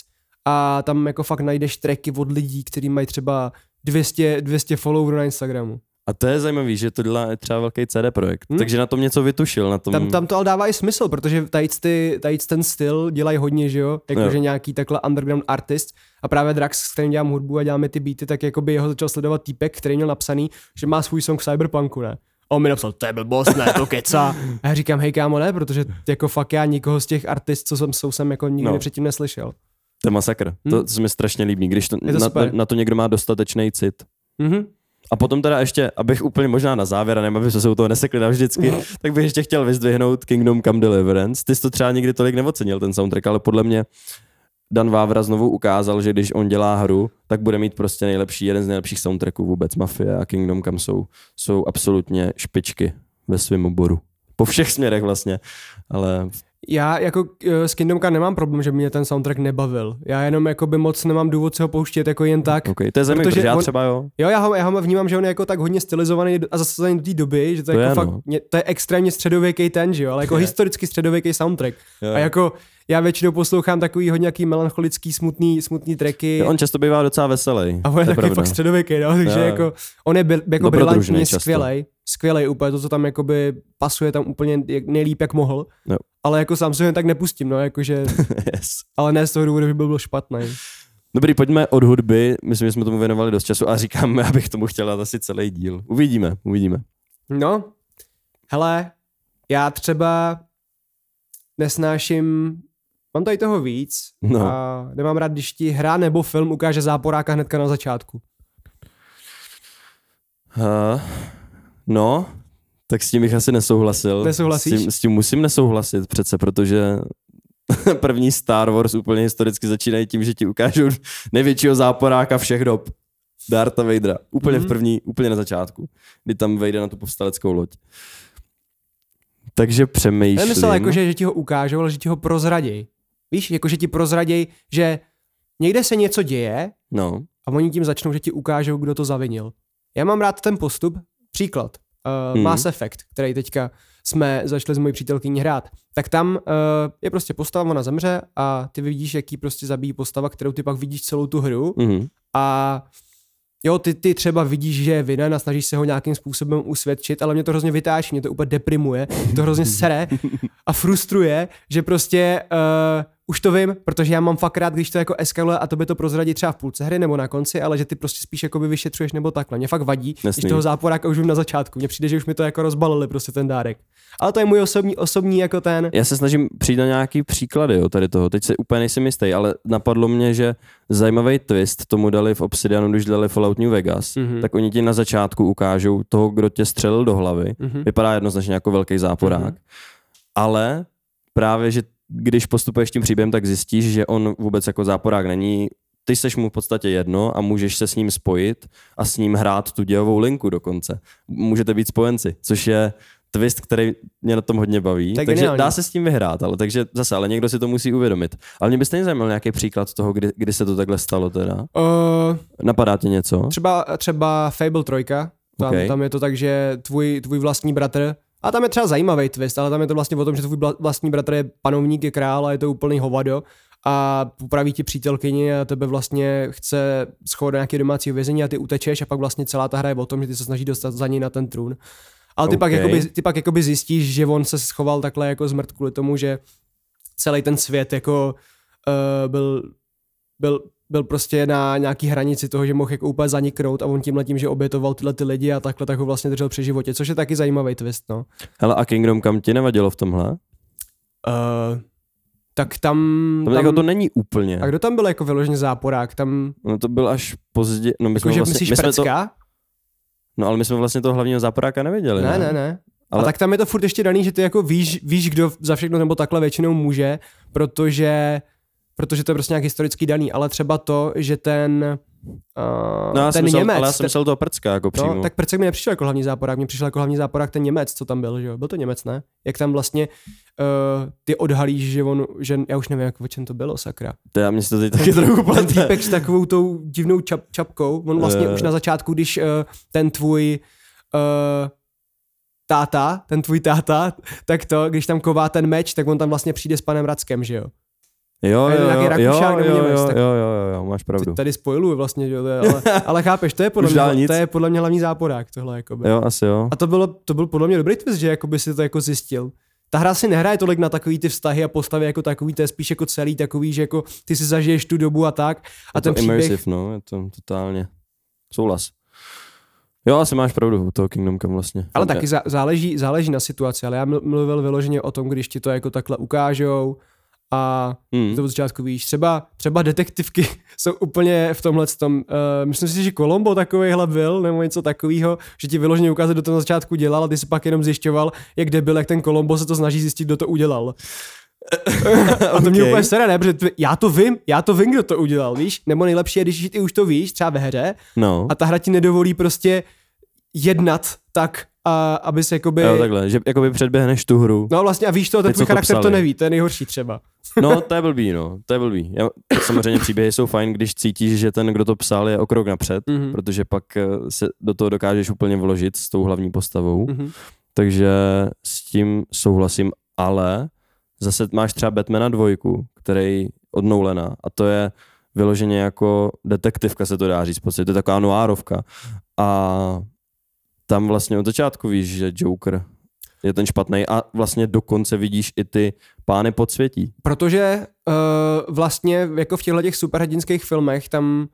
a tam jako fakt najdeš tracky od lidí, kteří mají třeba dvě stě, dvě stě followerů na Instagramu. A to je zajímavý, že to dělá třeba velký C D projekt, hmm? takže na tom něco vytušil. Na tom... Tam, tam to ale dává i smysl, protože tajíc, ty, tajíc ten styl dělají hodně, že jo? Jakože jo. nějaký takhle underground artist a právě Drax, s kterým dělám hudbu a děláme ty beaty, tak jakoby jeho začal sledovat týpek, který měl napsaný, že má svůj song v Cyberpunku, ne? A on mi napsal, to je blbost, ne, to keca. A já říkám, hej kámo, ne, protože jako fakt já nikoho z těch artist, co jsem, jsou, jsem jako nikdy no. předtím neslyšel. To je masakr, hmm? to se mi strašně líbí, když to, to na, na to někdo má dostatečný cit. Mm-hmm. A potom teda ještě, abych úplně možná na závěr, a nevím, aby jsme se u toho nesekli navždycky, no. tak bych ještě chtěl vyzdvihnout Kingdom Come Deliverance. Ty jsi to třeba nikdy tolik neocenil, ten soundtrack, ale podle mě Dan Vávra znovu ukázal, že když on dělá hru, tak bude mít prostě nejlepší, jeden z nejlepších soundtracků vůbec. Mafie a Kingdom Come jsou, jsou absolutně špičky ve svém oboru. Po všech směrech vlastně, ale... Já jako s Kingdom Come nemám problém, že mě ten soundtrack nebavil. Já jenom jako by moc nemám důvod se ho pouštět jako jen tak. Okay, to je zajímavý, protože já třeba jo. Jo, já ho, já ho vnímám, že on je jako tak hodně stylizovaný a zasazený do té doby, že to, to, jako je, fakt, no. mě, to je extrémně středověký ten, že jo, ale jako je. historicky středověký soundtrack. Je. A jako já většinou poslouchám takový hodně nějaký melancholický, smutný, smutný tracky. Jo, on často bývá docela veselý. A on je taky pravda. Fakt středověký, no, takže je. jako on je byl, jako brilantně skvělej. Skvělej úplně, to, co tam jakoby pasuje tam úplně nejlíp, jak mohl. Jo. Ale jako sám se jen tak nepustím, no, jakože... yes. Ale ne z toho důvodu, že by byl špatný. Dobrý, pojďme od hudby, myslím, že jsme tomu věnovali dost času a říkáme, abych tomu chtěl dát asi celý díl. Uvidíme, uvidíme. No, hele, já třeba nesnáším... Mám tady toho víc no. a nemám rád, když ti hra nebo film ukáže záporáka hnedka na začátku. Uh, no... Tak s tím bych asi nesouhlasil. Nesouhlasíš? S tím, s tím musím nesouhlasit přece, protože první Star Wars úplně historicky začínají tím, že ti ukážou největšího záporáka všech dob. Dartha Vadera. Úplně mm-hmm. v první, úplně na začátku. Kdy tam vejde na tu povstaleckou loď. Takže přemýšlím. Nemyslel jako, že, že ti ho ukážou, ale že ti ho prozraděj. Víš, jako že ti prozraděj, že někde se něco děje no. a oni tím začnou, že ti ukážou, kdo to zavinil. Já mám rád ten postup. Příklad. Uh, hmm. Mass Effect, který teďka jsme začali s mojí přítelkyní hrát, tak tam uh, je prostě postava, ona zemře a ty vidíš, jaký prostě zabíjí postava, kterou ty pak vidíš celou tu hru hmm. a jo, ty, ty třeba vidíš, že je vinen a snažíš se ho nějakým způsobem usvědčit, ale mě to hrozně vytáčí, mě to úplně deprimuje, mě to hrozně sere a frustruje, že prostě uh, už to vím, protože já mám fakt rád, když to jako eskaluje a to by to prozradí třeba v půlce hry nebo na konci, ale že ty prostě spíš jakoby vyšetřuješ nebo takhle. Mě fakt vadí, Nesný. Když toho záporáka už vím na začátku. Mně přijde, že už mi to jako rozbalili prostě ten dárek. Ale to je můj osobní, osobní jako ten... Já se snažím přijít na nějaký příklady jo, tady toho. Teď se úplně nejsem jistý, ale napadlo mě, že zajímavý twist tomu dali v Obsidianu, když dali Fallout New Vegas, mm-hmm. tak oni ti na začátku ukážou toho, kdo tě střelil do hlavy. Mm-hmm. Vypadá jednoznačně jako velký záporák. Mm-hmm. Ale právě, že když postupuješ tím příběhem, tak zjistíš, že on vůbec jako záporák není. Ty seš mu v podstatě jedno a můžeš se s ním spojit a s ním hrát tu dějovou linku dokonce. Můžete být spojenci, což je twist, který mě na tom hodně baví. Tak takže dá se s tím vyhrát, ale takže zase, ale někdo si to musí uvědomit. Ale mě by stejně zajímal nějaký příklad toho, kdy, kdy se to takhle stalo teda? Uh, Napadá ti něco? Třeba, třeba Fable tři. Tam, okay. tam je to tak, že tvůj, tvůj vlastní bratr. A tam je třeba zajímavý twist, ale tam je to vlastně o tom, že tvůj vlastní bratr je panovník, je král a je to úplný hovado a popraví ti přítelkyni a tebe vlastně chce schovat do nějakého domácího vězení a ty utečeš a pak vlastně celá ta hra je o tom, že ty se snaží dostat za ní na ten trůn. Ale ty okay. pak, jakoby, ty pak jakoby zjistíš, že on se schoval takhle jako zmrt kvůli tomu, že celý ten svět jako uh, byl... byl byl prostě na nějaký hranici toho, že mohl jako úplně zaniknout a on tímhle tím, že obětoval tyhle ty lidi a takhle tak ho vlastně držel při životě, což je taky zajímavý twist, no. Hele, a Kingdom Come ti nevadilo v tomhle? Uh, tak tam... tam jako to není úplně. A kdo tam byl jako vyloženě záporák? Tam... No to byl až pozdě... No my jako, jsme že vlastně... myslíš my precka? To... No ale my jsme vlastně toho hlavního záporáka nevěděli. Ne, ne, ne. ne. Ale... A tak tam je to furt ještě daný, že ty jako víš, víš, kdo za všechno nebo takhle většinou může, protože... Protože to je prostě nějak historicky daný, ale třeba to, že ten uh, no, ten Němec... Ale já jsem myslel toho prcka jako přímo. No, tak prcek mi nepřišel jako hlavní záporák, mi přišel jako hlavní záporák ten Němec, co tam byl, že jo? Byl to Němec, ne? Jak tam vlastně uh, ty odhalíš, že on, že já už nevím, jak, o čem to bylo, sakra. To já mě si to teď taky trochu plete. Ten týpek s takovou tou divnou čap, čapkou, on vlastně uh. už na začátku, když uh, ten tvůj... Uh, táta, ten tvůj táta, tak to, když tam ková ten meč, tak on tam vlastně přijde s panem Rackem, že jo? Jo, jo, jo, Rakušák, jo, jo, Němec, jo, jo, jo, jo, máš pravdu. Tady spoiluji vlastně, jo, ale, ale chápeš, to je podle mě, nic. To je podle mě hlavní záporák tohle, jakoby. Jo, asi jo. A to bylo, to byl podle mě dobrý twist, že jakoby si to jako zjistil. Ta hra si nehraje tolik na takový ty vztahy a postavy jako takový, to je spíš jako celý takový, že jako ty si zažiješ tu dobu a tak. A je ten to příběh... immersive, no, je to totálně souhlas. Jo, asi máš pravdu u toho Kingdom Come vlastně. Ale taky je... záleží, záleží na situaci, ale já mluvil vyloženě o tom, když ti to jako takhle ukážou. A hmm. to od začátku víš, třeba, třeba detektivky jsou úplně v tomhle tom, uh, myslím si, že Columbo takovejhle byl, nebo něco takového, že ti vyloženě ukázat, kdo to na začátku dělal a ty si pak jenom zjišťoval, jak debil, jak ten Columbo se to snaží zjistit, kdo to udělal. A to okay. mě úplně sere, ne, protože ty, já to vím, já to vím, kdo to udělal, víš, nebo nejlepší je, když ty už to víš, třeba ve hře, no. a ta hra ti nedovolí prostě jednat tak, a aby se jakoby... Jo, takhle, že jakoby předběhneš tu hru. No vlastně a víš to, ten tvůj charakter to neví, to je nejhorší třeba. No to je blbý, no, to je blbý. Já, samozřejmě příběhy jsou fajn, když cítíš, že ten, kdo to psal, je o krok napřed, mm-hmm. protože pak se do toho dokážeš úplně vložit s tou hlavní postavou. Mm-hmm. Takže s tím souhlasím, ale zase máš třeba Batmana dvojku, který od Nolana, a to je vyloženě jako detektivka, se to dá říct, pocit, to je taková noárovka. A tam vlastně od začátku víš, že Joker je ten špatnej a vlastně dokonce vidíš i ty pány pod světí. Protože uh, vlastně jako v těchto těch superhrdinských filmech tam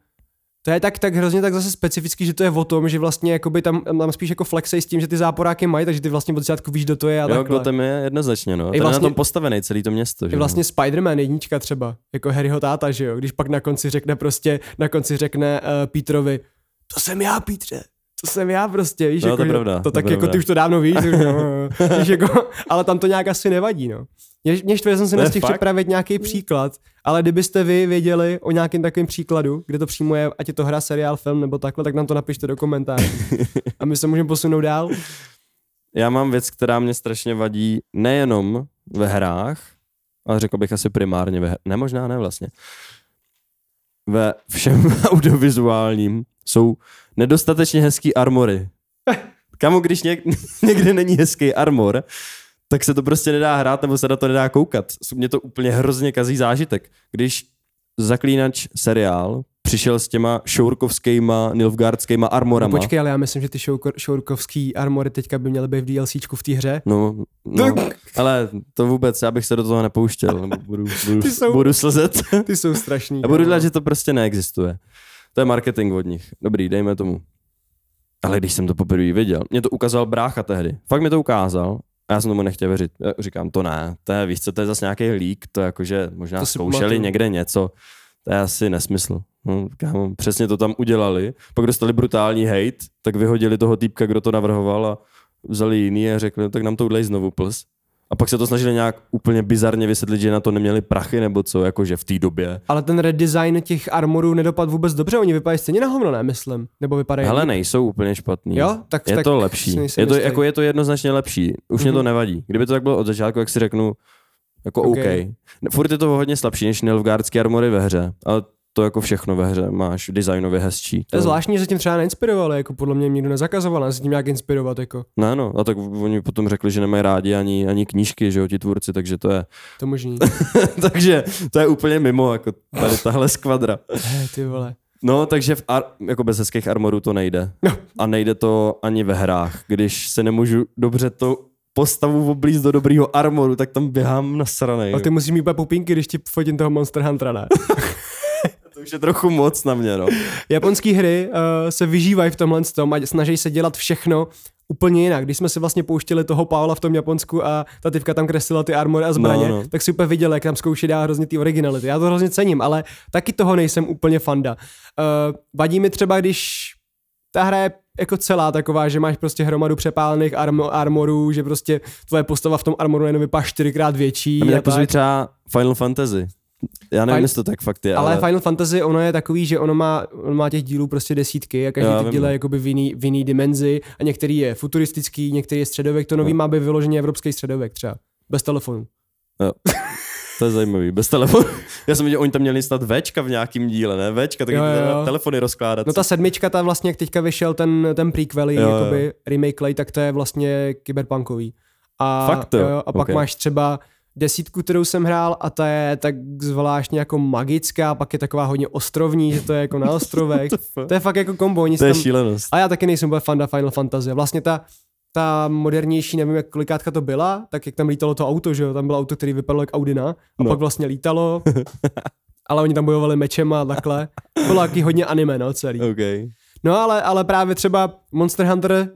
to je tak, tak hrozně tak zase specifický, že to je o tom, že vlastně jakoby tam, tam spíš jako flexej s tím, že ty záporáky mají, takže ty vlastně od začátku víš, kdo to je a takhle. Jo, kdo tam je jednoznačně, no. Ten vlastně, je na tom postavený celý to město. I vlastně Spider-Man jednička třeba, jako Harryho táta, že jo, když pak na konci řekne prostě, na konci řekne uh, Peterovi, to jsem já, Petře. To jsem já prostě, víš, no, jako, to, pravda, to tak to jako pravda. Ty už to dávno víš, no, víš jako, ale tam to nějak asi nevadí, no. Mě štve, jsem si nestihl připravit nějaký příklad, ale kdybyste vy věděli o nějakém takovém příkladu, kde to přímo je, ať je to hra, seriál, film nebo takhle, tak nám to napište do komentářů a my se můžeme posunout dál. Já mám věc, která mě strašně vadí nejenom ve hrách, ale řekl bych asi primárně ve hrách, ne možná ne vlastně, ve všem audiovizuálním jsou nedostatečně hezký armory. Kamu, když něk- někde není hezký armor, tak se to prostě nedá hrát, nebo se na to nedá koukat. Mě to úplně hrozně kazí zážitek. Když Zaklínač seriál přišel s těma šourkovskýma, nilfgaardskýma armorama. No počkej, ale já myslím, že ty šoukor- šourkovský armory teďka by měly být v DLCčku v té hře. No, no ale to vůbec, já bych se do toho nepouštěl. Budu, budu, ty jsou, budu slzet. Ty jsou strašný. A budu dělat, že to prostě neexistuje. To je marketing od nich. Dobrý, dejme tomu. Ale když jsem to poprvé viděl, mě to ukázal brácha tehdy. Fakt mi to ukázal a já jsem tomu nechtěl věřit. Já říkám, to ne, to je, víš co, to je zase nějaký lík, to jakože možná to zkoušeli někde něco. To je asi nesmysl. No, kámo, přesně to tam udělali, pak dostali brutální hejt, tak vyhodili toho týpka, kdo to navrhoval a vzali jiný a řekli, tak nám to udlej znovu plus. A pak se to snažili nějak úplně bizarně vysvětlit, že na to neměli prachy nebo co, jakože v té době. Ale ten redesign těch armorů nedopadl vůbec dobře, oni vypadají stejně na hovno, ne, myslím. Nebo vypadají... Hele, nejsou úplně špatný. Jo? Tak, je tak to lepší. Je to, jako, je to jednoznačně lepší. Už mm-hmm. mě to nevadí. Kdyby to tak bylo od začátku, jak si řeknu, jako OK. okay. Furt je to hodně slabší než nilfgaardské armory ve hře, ale to jako všechno ve hře máš designově hezčí. To je zvláštní, že se tím třeba neinspirovali, jako podle mě nikdo nezakazoval, ale se tím nějak inspirovat, jako. Ne, no, a tak oni potom řekli, že nemají rádi ani, ani knížky, že jo, ti tvůrci, takže to je... To možný. Takže to je úplně mimo, jako tady tahle skvadra. He, ty vole. No, takže v ar- jako bez hezkých armorů to nejde. No. A nejde to ani ve hrách, když se nemůžu dobře to... postavu oblíz do dobrýho armoru, tak tam běhám nasranej. Ale ty musíš mít úplně pupínky, když ti fotím toho Monster Huntera, ne? To už je trochu moc na mě, no. Japonský hry uh, se vyžívají v tomhle tom a snaží se dělat všechno úplně jinak. Když jsme si vlastně pouštili toho Paula v tom Japonsku a ta typka tam kreslila ty armory a zbraně, no, no. tak si úplně viděl, jak tam zkouší dát hrozně ty originality. Já to hrozně cením, ale taky toho nejsem úplně fanda. Uh, vadí mi třeba, když ta hra je jako celá taková, že máš prostě hromadu přepálených arm- armorů, že prostě tvoje postava v tom armoru jenom vypadá čtyřikrát větší. A mě tak třeba Final Fantasy. Já nevím, jestli to tak fakt je, ale... ale Final Fantasy, ono je takový, že ono má, ono má těch dílů prostě desítky a každý Já, ty díl je jakoby v jiný, v jiný dimenzi a některý je futuristický, některý je středověk, to nový no. má být vyloženě evropský středověk třeba. Bez telefonu. Jo. To je zajímavý, bez telefonu. Já jsem viděl, oni tam měli snad Včka v nějakým díle, ne? Včka, tak jo, jo. telefony rozkládat. No ta sedmička, ta vlastně, jak teďka vyšel ten, ten prequel, jo, jakoby jo. remake lej, tak to je vlastně kyberpunkový. A, fakt to? Jo, a pak okay. máš třeba desítku, kterou jsem hrál a ta je tak zvláštně jako magická, pak je taková hodně ostrovní, že to je jako na ostrovech. To je fakt jako kombo. To je tam... šílenost. A já taky nejsem úplně fanda Final Fantasy. Vlastně ta... ta modernější, nevím, jak kolikátka to byla, tak jak tam lítalo to auto, že jo, tam bylo auto, který vypadalo jak Audina, a no. pak vlastně lítalo, ale oni tam bojovali mečem a takhle. Bylo taky hodně anime, no, celý. Okay. No ale, ale právě třeba Monster Hunter,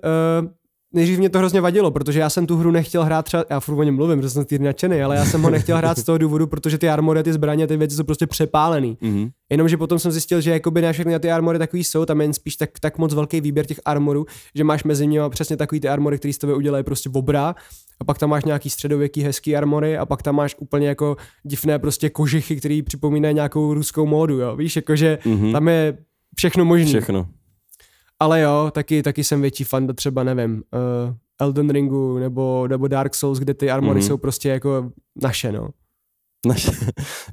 uh, nejdřív mě to hrozně vadilo, protože já jsem tu hru nechtěl hrát třeba, já furt o něm mluvím, protože jsem týdny nadšený, ale já jsem ho nechtěl hrát z toho důvodu, protože ty armory, ty zbraně, ty věci jsou prostě přepálený. Mm-hmm. Jenomže potom jsem zjistil, že jakoby ne všechny ty armory takový jsou, tam jen spíš tak, tak moc velký výběr těch armorů, že máš mezi nimi přesně takový ty armory, který z tebe udělají prostě obra, a pak tam máš nějaký středověký hezký armory a pak tam máš úplně jako divné prostě kožichy, který připomínají nějakou ruskou módu, jo. Víš, jakože mm-hmm. tam je všechno možné. Všechno. Ale jo, taky, taky jsem větší fan, třeba nevím, uh, Elden Ringu nebo, nebo Dark Souls, kde ty armory mm-hmm. jsou prostě jako naše, no. Naše.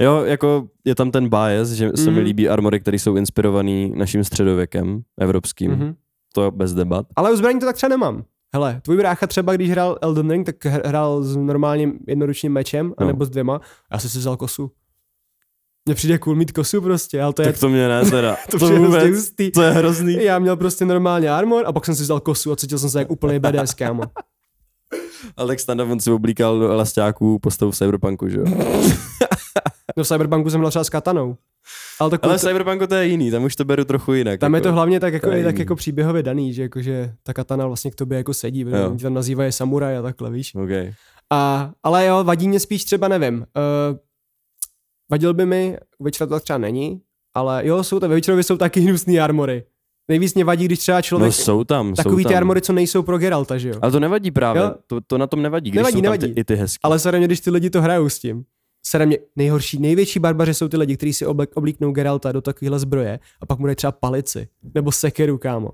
Jo, jako je tam ten bias, že mm-hmm. se mi líbí armory, které jsou inspirovaný naším středověkem, evropským. Mm-hmm. To bez debat. Ale u zbraní to tak třeba nemám. Hele, tvůj brácha třeba, když hrál Elden Ring, tak hrál s normálním jednoručním mečem, no. anebo s dvěma. Já jsem si vzal kosu. Mně přijde cool mít kosu prostě, ale to je... Tak to mě ne, teda. to, to, vůbec, to je hrozný. Já měl prostě normálně armor a pak jsem si vzal kosu a cítil jsem se jak úplný badass, kámo. Ale tak standard, on si oblíkal do elastáků postavu v Cyberpunku, že jo? No v Cyberpunku jsem hrál třeba s katanou. Ale, to ale v to... Cyberpunku to je jiný, tam už to beru trochu jinak. Tam jako... je to hlavně tak jako, tak jako příběhově daný, že, jako, že ta katana vlastně k tobě jako sedí, protože oni tam nazývají samuraj a takhle, víš? Okay. A, ale jo, vadí mě spíš třeba, nevím, uh, vadil by mi, Witcher to třeba není, ale jo, jsou tam, ve Witcherovi jsou taky hnusný armory. Nejvíc mě vadí, když třeba člověk... No jsou tam, Takový jsou ty tam. armory, co nejsou pro Geralta, že jo? Ale to nevadí právě, to, to na tom nevadí, když nevadí, jsou nevadí. tam ty, i ty hezky. Ale sere mě, když ty lidi to hrajou s tím. Sere mě, nejhorší, největší barbaři jsou ty lidi, kteří si oblek, oblíknou Geralta do takovéhle zbroje a pak mu dají třeba palici, nebo sekeru, kámo.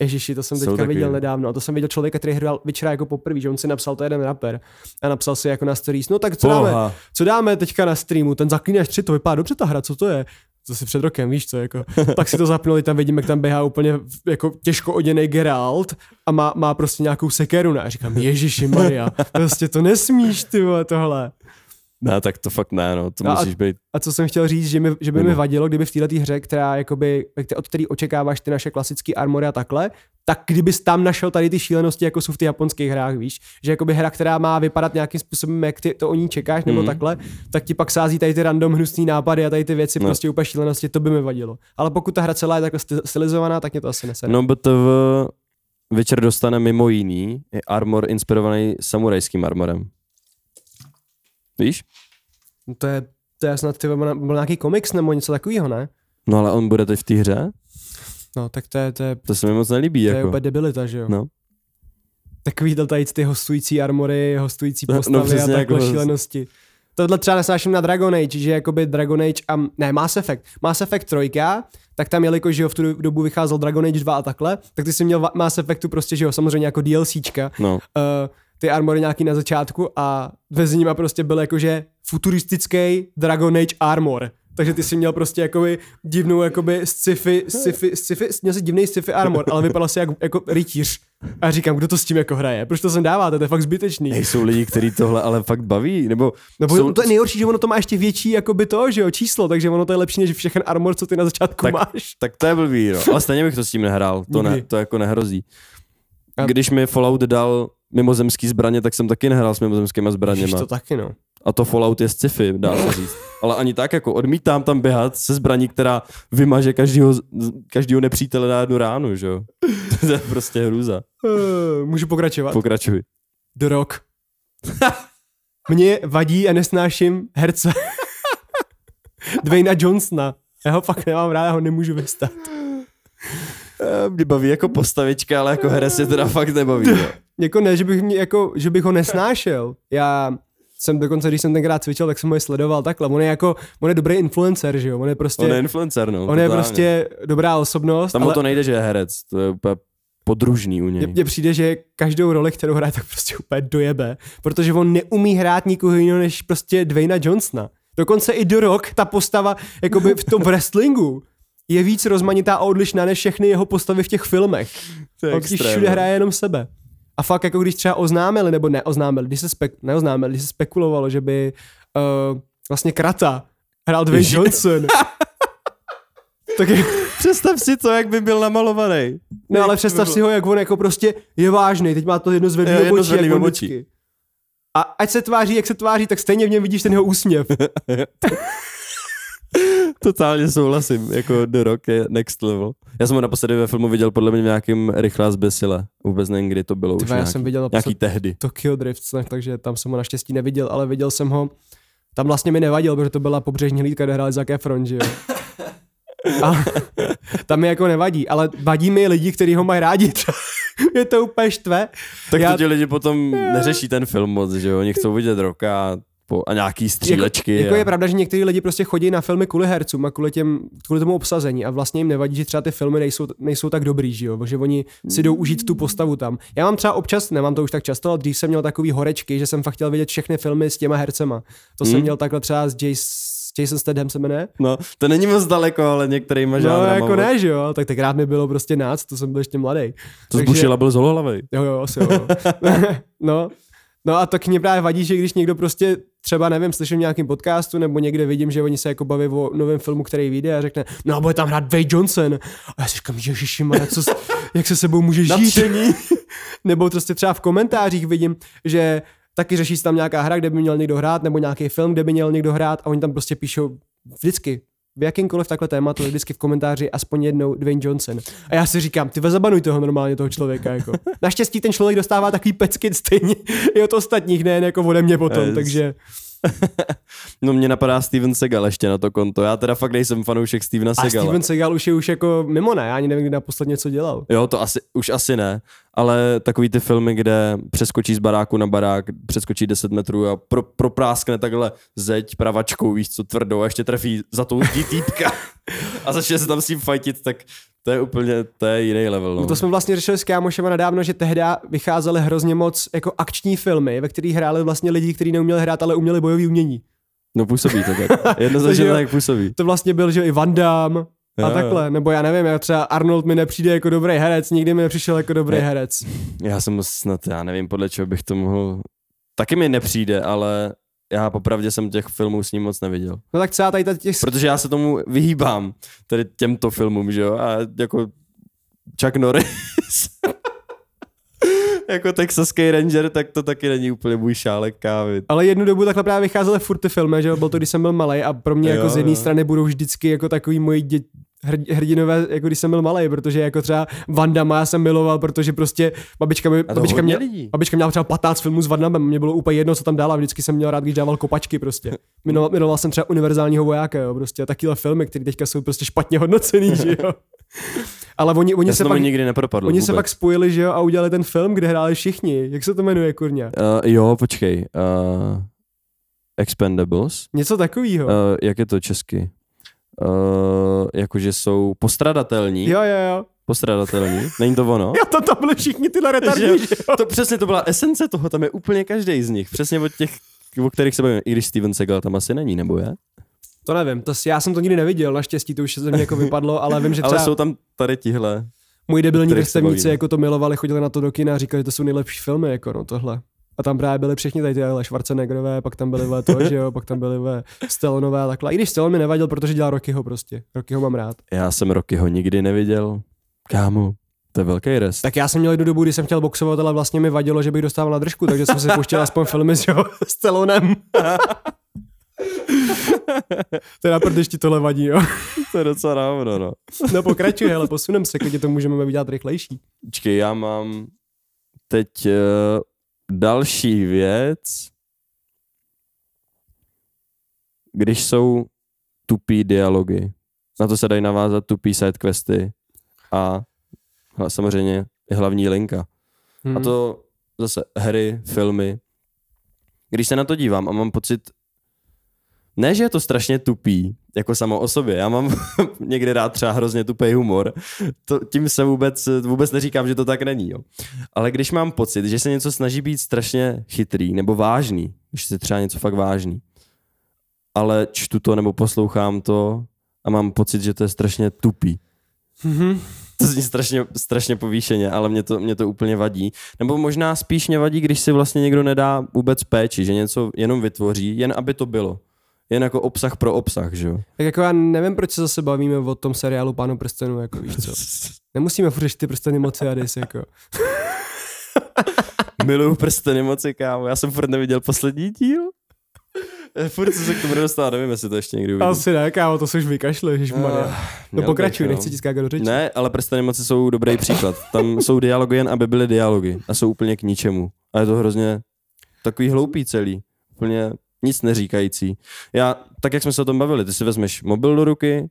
Ježiši, to jsem teďka Jsou viděl taky. nedávno. A to jsem viděl člověka, který hrál Witchera jako poprvé, že on si napsal to jeden rapper a napsal si jako na stories. No tak co Oha. dáme? Co dáme teďka na streamu? Ten Zaklínač tři, to vypadá dobře ta hra, co to je? Zase před rokem, víš co, jako. Tak si to zapnuli, tam vidíme, jak tam běhá úplně jako těžko oděnej Geralt a má, má prostě nějakou sekeru. Ne? A říkám, ježiši Maria, prostě to nesmíš, ty vole, tohle. No tak to fakt ne, no, to no musíš a, být. A co jsem chtěl říct, že, mi, že by no. mi vadilo, kdyby v této hře, která jakoby, od které očekáváš ty naše klasické armory a takhle, tak kdybys tam našel tady ty šílenosti, jako jsou v těch japonských hrách, víš, že jakoby hra, která má vypadat nějakým způsobem, jak ty to o ní čekáš, nebo mm. takhle, tak ti pak sází tady ty random hnusný nápady a tady ty věci, no. prostě úplně šílenosti, to by mi vadilo. Ale pokud ta hra celá je takhle stylizovaná, tak mě to asi nesere. No but v... Večer dostane mimo jiný armor inspirovaný samurajským armorem. Víš? No to je, to je snad, ty byl nějaký komiks nebo něco takového, ne? No ale on bude teď v té hře? No tak to je, to je... To se mi moc nelíbí, to jako. To je úplně debilita, že jo? No. Takový tady ty hostující armory, hostující postavy no, a takhle šílenosti. Tohle třeba nesnáším na Dragon Age, že jakoby Dragon Age a... Ne, Mass Effect. Mass Effect tři, tak tam jelikož, že jo, v tu dobu vycházel Dragon Age dva a takhle, tak ty jsi měl Mass Effectu prostě, že jo, samozřejmě jako DLCčka. No. Uh, ty armory nějaký na začátku a mezi nimi prostě byl jakože futuristický Dragon Age armor. Takže ty jsi měl prostě jakoby divnou jakoby sci-fi, sci-fi, sci-fi, měl jsi divnej sci-fi armor, ale vypadal si jak, jako rytíř. A říkám, kdo to s tím jako hraje? Proč to sem dáváte? To je fakt zbytečný. Nejsou lidi, kteří tohle ale fakt baví, nebo... nebo jsou... To je nejhorší, že ono to má ještě větší jakoby to, že jo, číslo, takže ono to je lepší než všechen armor, co ty na začátku tak, máš. Tak to je blbý, no. Ale stejně bych to s tím nehrál, to, ne, to jako nehrozí. Když mi Fallout dal mimozemský zbraně, tak jsem taky nehrál s mimozemskýma zbraněma. Ježiš, to taky, no. A to Fallout je sci-fi, dá se říct. Ale ani tak, jako odmítám tam běhat se zbraní, která vymaže každýho, každýho nepřítele na jednu ránu, že jo? To je prostě hrůza. Můžu pokračovat? Pokračuj. The Rock. Mně vadí a nesnáším herce Dwayna Johnsona. Já ho fakt nemám rád, já ho nemůžu vystát. Mě baví jako postavička, ale jako herec je teda fakt nebaví. Jako ne, že bych, mě, jako, že bych ho nesnášel. Já jsem dokonce, když jsem tenkrát cvičil, tak jsem ho sledoval takhle. On je jako, on je dobrý influencer, že jo? On je prostě... On je influencer, no. On totálně. Je prostě dobrá osobnost. Tam ale... o to nejde, že je herec. To je úplně podružný u něj. Mně přijde, že každou roli, kterou hraje, tak prostě úplně dojebe. Protože on neumí hrát nikoho jiného, než prostě Dwayna Johnsona. Dokonce i The Rock, ta postava, jakoby v tom wrestlingu, je víc rozmanitá a odlišná než všechny jeho postavy v těch filmech. On když všude hraje jenom sebe. A fakt, jako když třeba oznámili, nebo neoznámili, když se, spek- neoznámili, když se spekulovalo, že by uh, vlastně Krata hrál Dwayne Johnson. Tak je... Představ si to, jak by byl namalovaný. No ale představ si ho, jak on jako prostě je vážný. Teď má to jedno zvedlý obočí, jak on vždycky. A ať se tváří, jak se tváří, tak stejně v něm vidíš ten jeho úsměv. Totálně souhlasím, jako The Rock je next level. Já jsem ho naposledy ve filmu viděl podle mě v nějakým Rychlá zběsile. Vůbec nevím, kdy to bylo. Tva, už já nějaký, jsem viděl nějaký tehdy. Tokyo Drift, takže tam jsem ho naštěstí neviděl, ale viděl jsem ho, tam vlastně mi nevadil, protože to byla pobřežní hlídka, kde hráli Zac Efron, že jo. A tam mi jako nevadí, ale vadí mi lidi, kteří ho mají rádi. Je to úplně štve. Tak já... to ti lidi potom neřeší ten film moc, že jo, oni chcou vidět Rocka. Po, a nějaký střílečky. Jako, jako a... je pravda, že některý lidi prostě chodí na filmy kvůli hercům a kvůli, těm, kvůli tomu obsazení a vlastně jim nevadí, že třeba ty filmy nejsou, nejsou tak dobrý, že jo? Že oni si jdou užít tu postavu tam. Já mám třeba občas, nemám to už tak často, ale dřív jsem měl takový horečky, že jsem fakt chtěl vidět všechny filmy s těma hercema. To hmm. jsem měl takhle třeba s Jace, Jason Statham se jmenuje. No, to není moc daleko, ale některýma žánrama. No, jako ne, že jo? Tak tenkrát mi bylo prostě náct, to jsem byl ještě mladý. To Takže... zbušila byl zholohlavej. Jo, jo, asi jo. No. No a tak mě právě vadí, že když někdo prostě třeba, nevím, slyším v nějakém podcastu nebo někde vidím, že oni se jako baví o novém filmu, který vyjde a řekne, no a bude tam hrát Dwayne Johnson. A já si říkám, ježišimane, co, jak se sebou může žít. Nebo prostě třeba v komentářích vidím, že taky řeší se tam nějaká hra, kde by měl někdo hrát, nebo nějaký film, kde by měl někdo hrát a oni tam prostě píšou vždycky, v jakýmkoliv takhle tématu, vždycky v komentáři aspoň jednou Dwayne Johnson. A já si říkám, ty zabanuj toho normálně, toho člověka. Jako. Naštěstí ten člověk dostává takový pecky stejně i od ostatních, nejen jako ode mě potom, yes. Takže... No mě napadá Steven Seagal ještě na to konto, já teda fakt nejsem fanoušek Stevena Segala. A Steven Seagal už je už jako mimo, ne, já ani nevím, kdy naposled něco dělal. Jo, to asi, už asi ne, ale takový ty filmy, kde přeskočí z baráku na barák, přeskočí deset metrů a pro, propráskne takhle zeď pravačkou, víš co, tvrdou a ještě trefí za tou zdí týpka a začne se tam s tím fajtit, tak to je úplně, to je jiný level. No. To jsme vlastně řešili s kámošema nedávno, že tehda vycházely hrozně moc jako akční filmy, ve kterých hráli vlastně lidi, kteří neuměli hrát, ale uměli bojový umění. No působí to tak. Jednoznačně tak působí. To vlastně byl, že i Van Damme a jo, takhle. Jo. Nebo já nevím, já třeba Arnold mi nepřijde jako dobrý herec, nikdy mi nepřišel jako dobrý ne, herec. Já jsem snad, já nevím, podle čeho bych to mohl... Taky mi nepřijde, ale... Já popravdě jsem těch filmů s ním moc neviděl. No tak třeba tady těch... Protože já se tomu vyhýbám, tady těmto filmům, že jo? A jako Chuck Norris, jako Texaský Ranger, tak to taky není úplně můj šálek kávy. Ale jednu dobu takhle právě vycházely furt ty filmy, že jo? Byl to, když jsem byl malej a pro mě jo, jako z jedné strany budou vždycky jako takový moji děti, hrdinové, jako když jsem byl malej, protože jako třeba Van Damme já jsem miloval, protože prostě babička, mi, babička, mě, babička měla třeba patnáct filmů s Van Damme, mě bylo úplně jedno, co tam dala, vždycky jsem měl rád, když dával kopačky prostě. Miloval, miloval jsem třeba Univerzálního vojáka, jo, prostě takýhle filmy, které teďka jsou prostě špatně hodnocený, že jo. Ale oni, oni se pak nikdy nepropadlo. Oni vůbec se pak spojili, že jo, a udělali ten film, kde hráli všichni. Jak se to jmenuje, kurňa? Uh, jo, počkej. Uh, Expendables. Něco takovýho. Uh, jak je to česky? Uh, jakože jsou postradatelní. Jo, jo, jo. Postradatelní. Není to ono? Jo, to tam byly všichni tyhle retardní. To přesně, to byla esence toho, tam je úplně každý z nich. Přesně od těch, o kterých se bavíme. I když Steven Seagal tam asi není, nebo je? To nevím, to, já jsem to nikdy neviděl, naštěstí to už ze mě jako vypadlo, ale vím, že třeba... Ale jsou tam tady tihle. Můj debilní vrstevníci jako to milovali, chodili na to do kina a říkali, že to jsou nejlepší filmy, jako no tohle. A tam právě byly všichni tady tyhle Schwarzeneggerové, pak tam byly to, že jo, pak tam byly Stallonové a takhle. I když Stallon mi nevadil, protože dělal Rockyho prostě. Rockyho mám rád. Já jsem Rockyho nikdy neviděl. Kámo, To je velký rest. Tak já jsem měl jednu dobu, kdy jsem chtěl boxovat, ale vlastně mi vadilo, že bych dostával na držku, takže jsem si pouštěl aspoň filmy s, jo, s telounem. Teda protože ti tohle vadí, jo. To je docela dávno, no. No pokračuj, hele, posunem se, když to můžeme udělat rychlejší. Počkej, já mám teď uh, další věc. Když jsou tupý dialogy. Na to se dají navázat tupý sidequesty a samozřejmě je hlavní linka. Hmm. A to zase hry, filmy. Když se na to dívám a mám pocit, ne, že je to strašně tupý, jako samo o sobě. Já mám někdy rád třeba hrozně tupej humor. To, tím se vůbec, vůbec neříkám, že to tak není. Jo. Ale když mám pocit, že se něco snaží být strašně chytrý nebo vážný, když se třeba něco fakt vážný, ale čtu to nebo poslouchám to a mám pocit, že to je strašně tupý. Mm-hmm. To zní strašně, strašně povýšeně, ale mě to, mě to úplně vadí. Nebo možná spíš mě vadí, když si vlastně někdo nedá vůbec péči, že něco jenom vytvoří, jen aby to bylo. Jen jako obsah pro obsah, že jo? Tak jako já nevím, proč se zase bavíme o tom seriálu Pánu prstenů, jako víš co. Nemusíme furt ty prsteny moci a dys, jako. Miluju prsteny moci, kámo. Já jsem furt neviděl poslední díl. Furt jsem se k tomu nedostal, nevím, jestli to ještě někdy uvidím. Asi ne, kámo, to se už vykašle, ježišmarja. Uh, no pokračuj, nechci ti skákat do řeči. Ne, ale prsteny moci jsou dobrý příklad. Tam jsou dialogy jen, aby byly dialogy. A jsou úplně k ničemu. A je to hrozně takový hloupý celý. Úplně nic neříkající. Já, tak jak jsme se o tom bavili, ty si vezmeš mobil do ruky,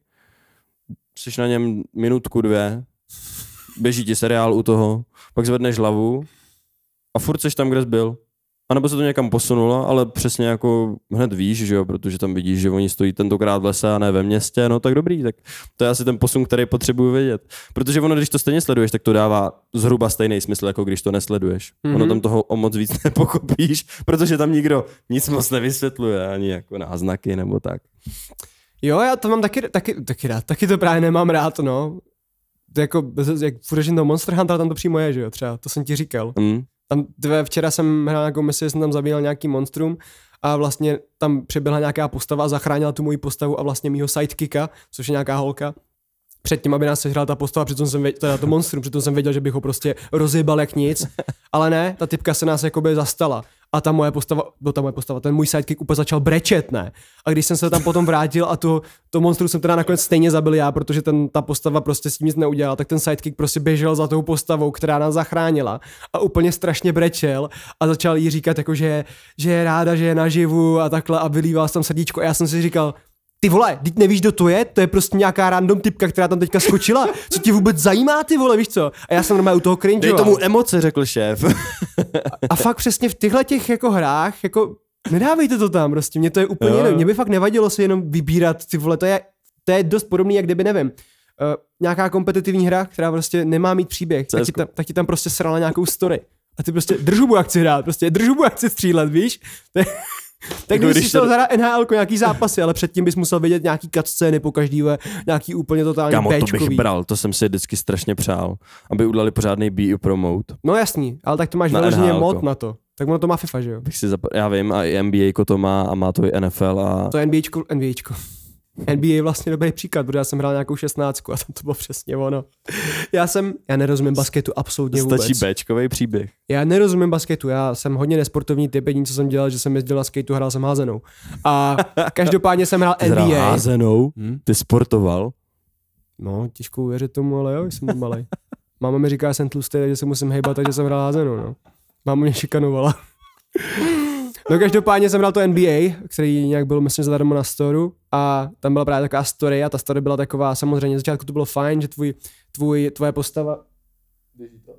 jsi na něm minutku, dvě, běží ti seriál u toho, pak zvedneš hlavu a furt seš tam, kde jsi byl. A nebo se to někam posunulo, ale přesně jako hned víš, že jo, protože tam vidíš, že oni stojí tentokrát v lese a ne ve městě, no tak dobrý, tak to je asi ten posun, který potřebuju vědět. Protože ono, když to stejně sleduješ, tak to dává zhruba stejný smysl, jako když to nesleduješ. Mm-hmm. Ono tam toho o moc víc nepochopíš, protože tam nikdo nic moc nevysvětluje, ani jako náznaky nebo tak. Jo, já to mám taky, taky, taky rád, taky to právě nemám rád, no. To jako, jak furt toho Monster Hunter, tam to přímo je, že jo, třeba, to jsem ti říkal. Mm. Tam dve, včera jsem hrál nějakou misi, jsem tam zabíjel nějaký monstrum a vlastně tam přeběhla nějaká postava a zachránila tu moji postavu a vlastně mýho sidekicka, což je nějaká holka. Předtím, aby nás sehrála ta postava, přitom jsem věděl, teda to monstrum, přitom jsem věděl, že bych ho prostě rozjebal jak nic, ale ne, ta typka se nás jakoby zastala a ta moje postava, no ta moje postava, ten můj sidekick úplně začal brečet, ne? A když jsem se tam potom vrátil a to, to monstrum jsem teda nakonec stejně zabil já, protože ten, ta postava prostě s tím nic neudělala, tak ten sidekick prostě běžel za tou postavou, která nás zachránila a úplně strašně brečel a začal jí říkat, jako, že, že je ráda, že je naživu a takhle a vylíval tam srdíčko a já jsem si říkal, ty vole, teď nevíš, kdo to je? To je prostě nějaká random typka, která tam teďka skočila. Co tě vůbec zajímá, ty vole, víš co? A já jsem normálně u toho cringeoval. Dej tomu emoce, řekl šéf. a, a fakt přesně v těchto těch jako hrách, jako nedávejte to tam prostě, mě to je úplně jiné. Mě by fakt nevadilo si jenom vybírat, ty vole, to je, to je dost podobný, jak kdyby, nevím, uh, nějaká kompetitivní hra, která prostě nemá mít příběh, tak ti, tam, tak ti tam prostě srala nějakou story. A ty prostě držu mu, jak chci hrát, prostě držu mu, jak chci střílet, víš? Tak když, když jsi chtěl zahrát NHLko, nějaký zápasy, ale předtím bys musel vědět nějaký cutscény po každý, nějaký úplně totální Kamo, péčkový. To bych bral, to jsem si vždycky strašně přál, aby udělali pořádný B U promote. No jasný, ale tak to máš vyloženě mod na to. Tak ono to má FIFA, že jo? Bych si zap... Já vím, a i N B A to má a má to i N F L a... To NBAčko, NBAčko. N B A je vlastně dobrý příklad, protože já jsem hrál nějakou šestnáctku a tam to bylo přesně ono. Já jsem, já nerozumím basketu absolutně vůbec. Stačí béčkovej příběh. Já nerozumím basketu, já jsem hodně nesportovní typ, jediný, co jsem dělal, že jsem jezdil na skateu, hrál jsem házenou. A každopádně jsem hrál N B A. Hrál házenou? Hm? Ty sportoval? No, těžko uvěřit tomu, ale jo, jsem malej. Máma mi říká, že jsem tlustý, takže se musím hejbat, takže jsem hrál házenou, no. Máma mě šikanovala. No každopádně jsem dal to N B A, který nějak byl myslím zadarmo na storu a tam byla právě taková story a ta story byla taková, samozřejmě začátku to bylo fajn, že tvůj, tvůj, tvoje postava... Běží to?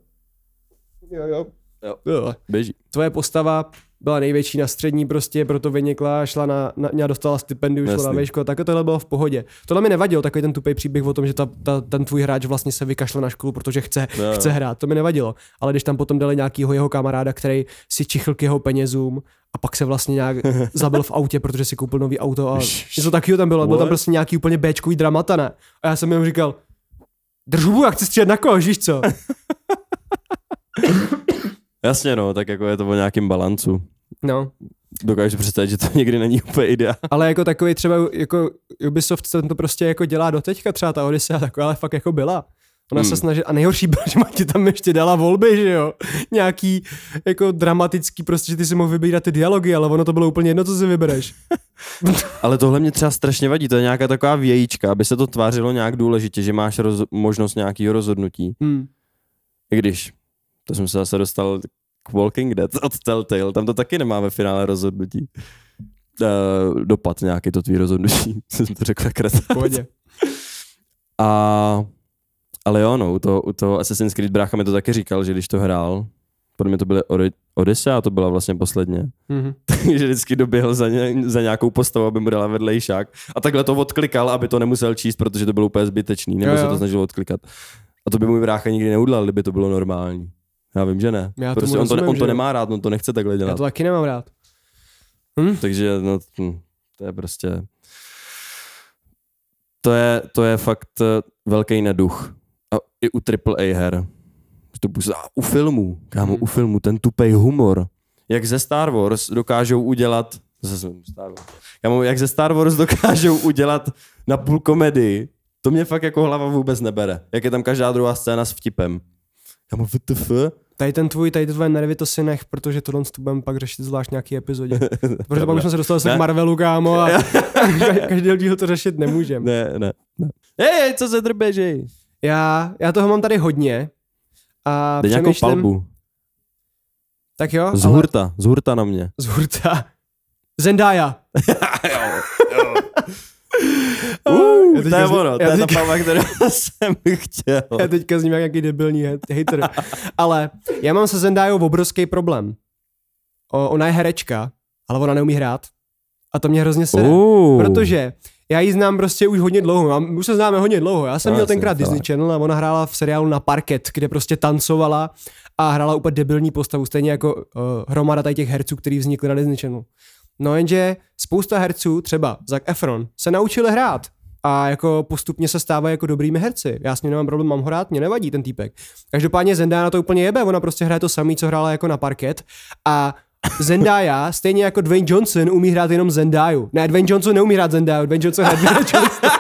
Jo, jo. Jo, jo. Běží. Tvoje postava byla největší na střední prostě, proto vynikla, šla na, na, na dostala stipendiu, šla na výšku a takhle tohle bylo v pohodě. Tohle mi nevadilo, takový ten tupej příběh o tom, že ta, ta, ten tvůj hráč vlastně se vykašle na školu, protože chce, no. chce hrát, to mi nevadilo. Ale když tam potom dali nějakýho jeho kamaráda, který si čichl k jeho penězům a pak se vlastně nějak zabil v autě, protože si koupil nový auto a něco takového tam bylo, bylo tam prostě nějaký úplně béčkový dramata, ne? A já jsem jenom říkal, drž hubu, jak chci střílet na koho, víš co? Jasně no, tak jako je to o nějakém balancu. No. Dokážu představit, že to někdy není úplně ideál. Ale jako takový třeba, jako Ubisoft to prostě jako dělá doteďka, třeba ta Odyssey a taková, ale fakt jako byla. Ona hmm. se snaží, a nejhorší bylo, že ti tam ještě dala volby, že jo, nějaký jako dramatický, prostě, že ty si mohl vybírat ty dialogy, ale ono to bylo úplně jedno, co si vybereš. Ale tohle mě třeba strašně vadí, to je nějaká taková vějíčka, aby se to tvářilo nějak důležitě, že máš roz, možnost nějakého rozhodnutí. Hmm. I když, to jsem se zase dostal k Walking Dead od Telltale, tam to taky nemá ve finále rozhodnutí. Uh, dopad nějaký to tvý rozhodnutí, jsem to řekl tak retard. A... Ale jo, no, u toho, u toho Assassin's Creed brácha mi to taky říkal, že když to hrál, podle mě to byly Odyssea, to byla vlastně posledně, mm-hmm. takže vždycky doběhl za, ně, za nějakou postavu, aby mu dala vedlejšák a takhle to odklikal, aby to nemusel číst, protože to bylo úplně zbytečný, nebo jo, jo. se to snažil odklikat. A to by můj brácha nikdy neudělal, kdyby to bylo normální. Já vím, že ne. Já prostě on, to, on to nemá rád, on to nechce takhle dělat. Já to taky nemám rád. Hm? Takže no, to je prostě... To je, to je fakt velký neduch. A i u triple A her. A u filmů, kámo, u filmů, ten tupej humor. Jak ze Star Wars dokážou udělat... Star Wars. Kámo, jak ze Star Wars dokážou udělat na půl komedii, to mě fakt jako hlava vůbec nebere. Jak je tam každá druhá scéna s vtipem. Kámo, vtf. Tady ten tvůj, tady tvoje nervy to si nech, protože tohle budeme pak řešit zvlášť nějaký epizodě. Protože pak už jsme se dostali k Marvelu, kámo, a každý díl to řešit nemůžeme. Ne, ne, ne. Hej, co se drběží? Já, já toho mám tady hodně. A dej nějakou palbu. Tak jo? Z hurta, ale... z hurta na mě. Z hurta. Zendaya. Jo, jo. Uh, to je ono, to je ta palma, kterou jsem chtěl. Já teďka zním jak nějaký debilní hater. Ale já mám se Zendajou obrovský problém. O, ona je herečka, ale ona neumí hrát. A to mě hrozně sere. Uh. Protože já ji znám prostě už hodně dlouho. Už se známe hodně dlouho. Já jsem no, měl tenkrát jsem Disney Channel a ona hrála v seriálu Na parket, kde prostě tancovala a hrála úplně debilní postavu. Stejně jako uh, hromada tady těch herců, který vznikly na Disney Channel. No jenže spousta herců, třeba Zac Efron, se naučili hrát a jako postupně se stávají jako dobrými herci. Já s ním nemám problém, mám ho rád, mě nevadí ten týpek. Každopádně Zendaya na to úplně jebe, ona prostě hraje to samý, co hrála jako na parket a Zendaya, stejně jako Dwayne Johnson, umí hrát jenom Zendayu. Ne, Dwayne Johnson neumí hrát Zendayu, Dwayne Johnson hraje Dwayne Johnson.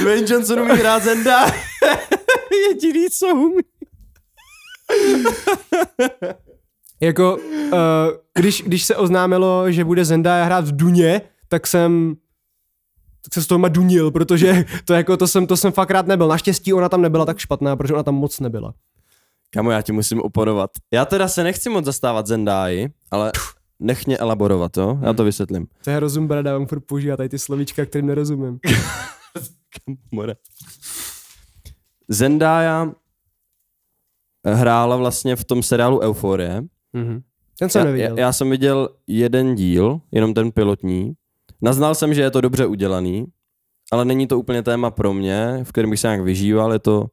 Dwayne Johnson umí hrát Zendayu. Jediný, co umí. Jako, uh, když, když se oznámilo, že bude Zendaya hrát v Duně, tak jsem tak se s toho dunil, protože to, jako, to, jsem, to jsem fakt rád nebyl. Naštěstí ona tam nebyla tak špatná, protože ona tam moc nebyla. Kamo, já ti musím oponovat. Já teda se nechci moc zastávat Zendayi, ale nech mě elaborovat, jo? Já to vysvětlím. To je rozum, brada, já vám furt používá tady ty slovíčka, kterým nerozumím. Kamore. Zendaya hrála vlastně v tom seriálu Euforie. Mm-hmm. Ten jsem já, neviděl. Já, já jsem viděl jeden díl, jenom ten pilotní. Naznal jsem, že je to dobře udělaný, ale není to úplně téma pro mě, v kterém bych se nějak vyžíval, je to,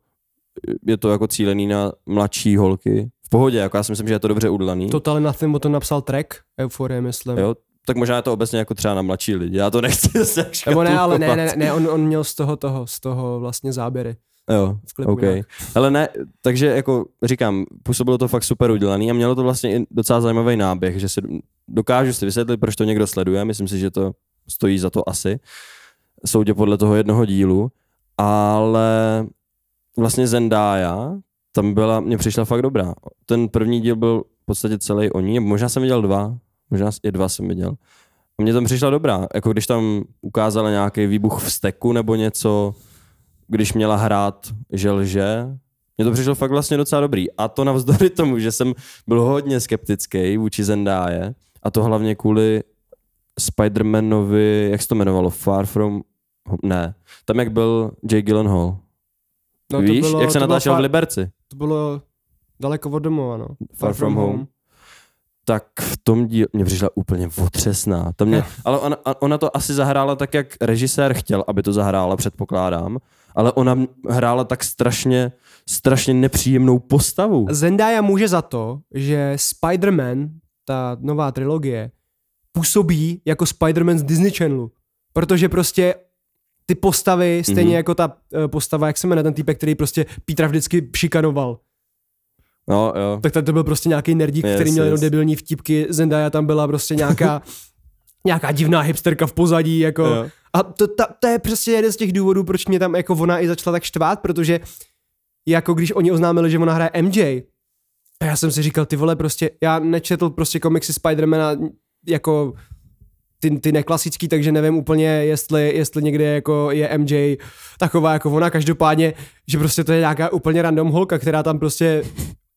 je to jako cílený na mladší holky. V pohodě, jako já si myslím, že je to dobře udělaný. Totally Nothing, o tom napsal track Euforie, myslím. Jo, tak možná je to obecně jako třeba na mladší lidi, já to nechci zase Nebo ne, ale ne, ne, ne, on, on měl z toho toho, z toho vlastně záběry. Jo, okay. Ale ne, takže jako říkám, působilo to fakt super udělaný a mělo to vlastně i docela zajímavý náběh, že si dokážu si vysvětlit, proč to někdo sleduje, myslím si, že to stojí za to asi, soudě podle toho jednoho dílu, ale vlastně Zendaya tam byla, mně přišla fakt dobrá. Ten první díl byl v podstatě celý o ní, možná jsem viděl dva, možná i dva jsem viděl. A mně tam přišla dobrá, jako když tam ukázala nějaký výbuch vzteku nebo něco, když měla hrát, že lže. Mně to přišlo fakt vlastně docela dobrý. A to navzdory tomu, že jsem byl hodně skeptický vůči Zendaye. A to hlavně kvůli Spider-Manovi, jak se to jmenovalo? Far From... Ne. Tam jak byl Jake Gyllenhaal. No, víš, bylo, jak se natáčel far... v Liberci. To bylo daleko od domova, no. Far, far From, from home. home. Tak v tom díle mě přišla úplně otřesná. Tam mě... Ale ona, ona to asi zahrála tak, jak režisér chtěl, aby to zahrála, předpokládám. Ale ona hrála tak strašně, strašně nepříjemnou postavu. Zendaya může za to, že Spider-Man, ta nová trilogie, působí jako Spider-Man z Disney Channelu. Protože prostě ty postavy, stejně mm-hmm. jako ta postava, jak se jmenuje, ten týpek, který prostě Petra vždycky šikanoval. No, jo. Tak to byl prostě nějaký nerdík, yes, který měl yes. jenom debilní vtipky. Zendaya tam byla prostě nějaká... nějaká divná hipsterka v pozadí, jako, jo. A to, ta, to je přesně jeden z těch důvodů, proč mě tam jako ona i začala tak štvát, protože jako když oni oznámili, že ona hraje M J, a já jsem si říkal, ty vole, prostě, já nečetl prostě komiksy Spidermana jako ty, ty neklasický, takže nevím úplně, jestli, jestli někde jako je M J taková jako ona, každopádně, že prostě to je nějaká úplně random holka, která tam prostě,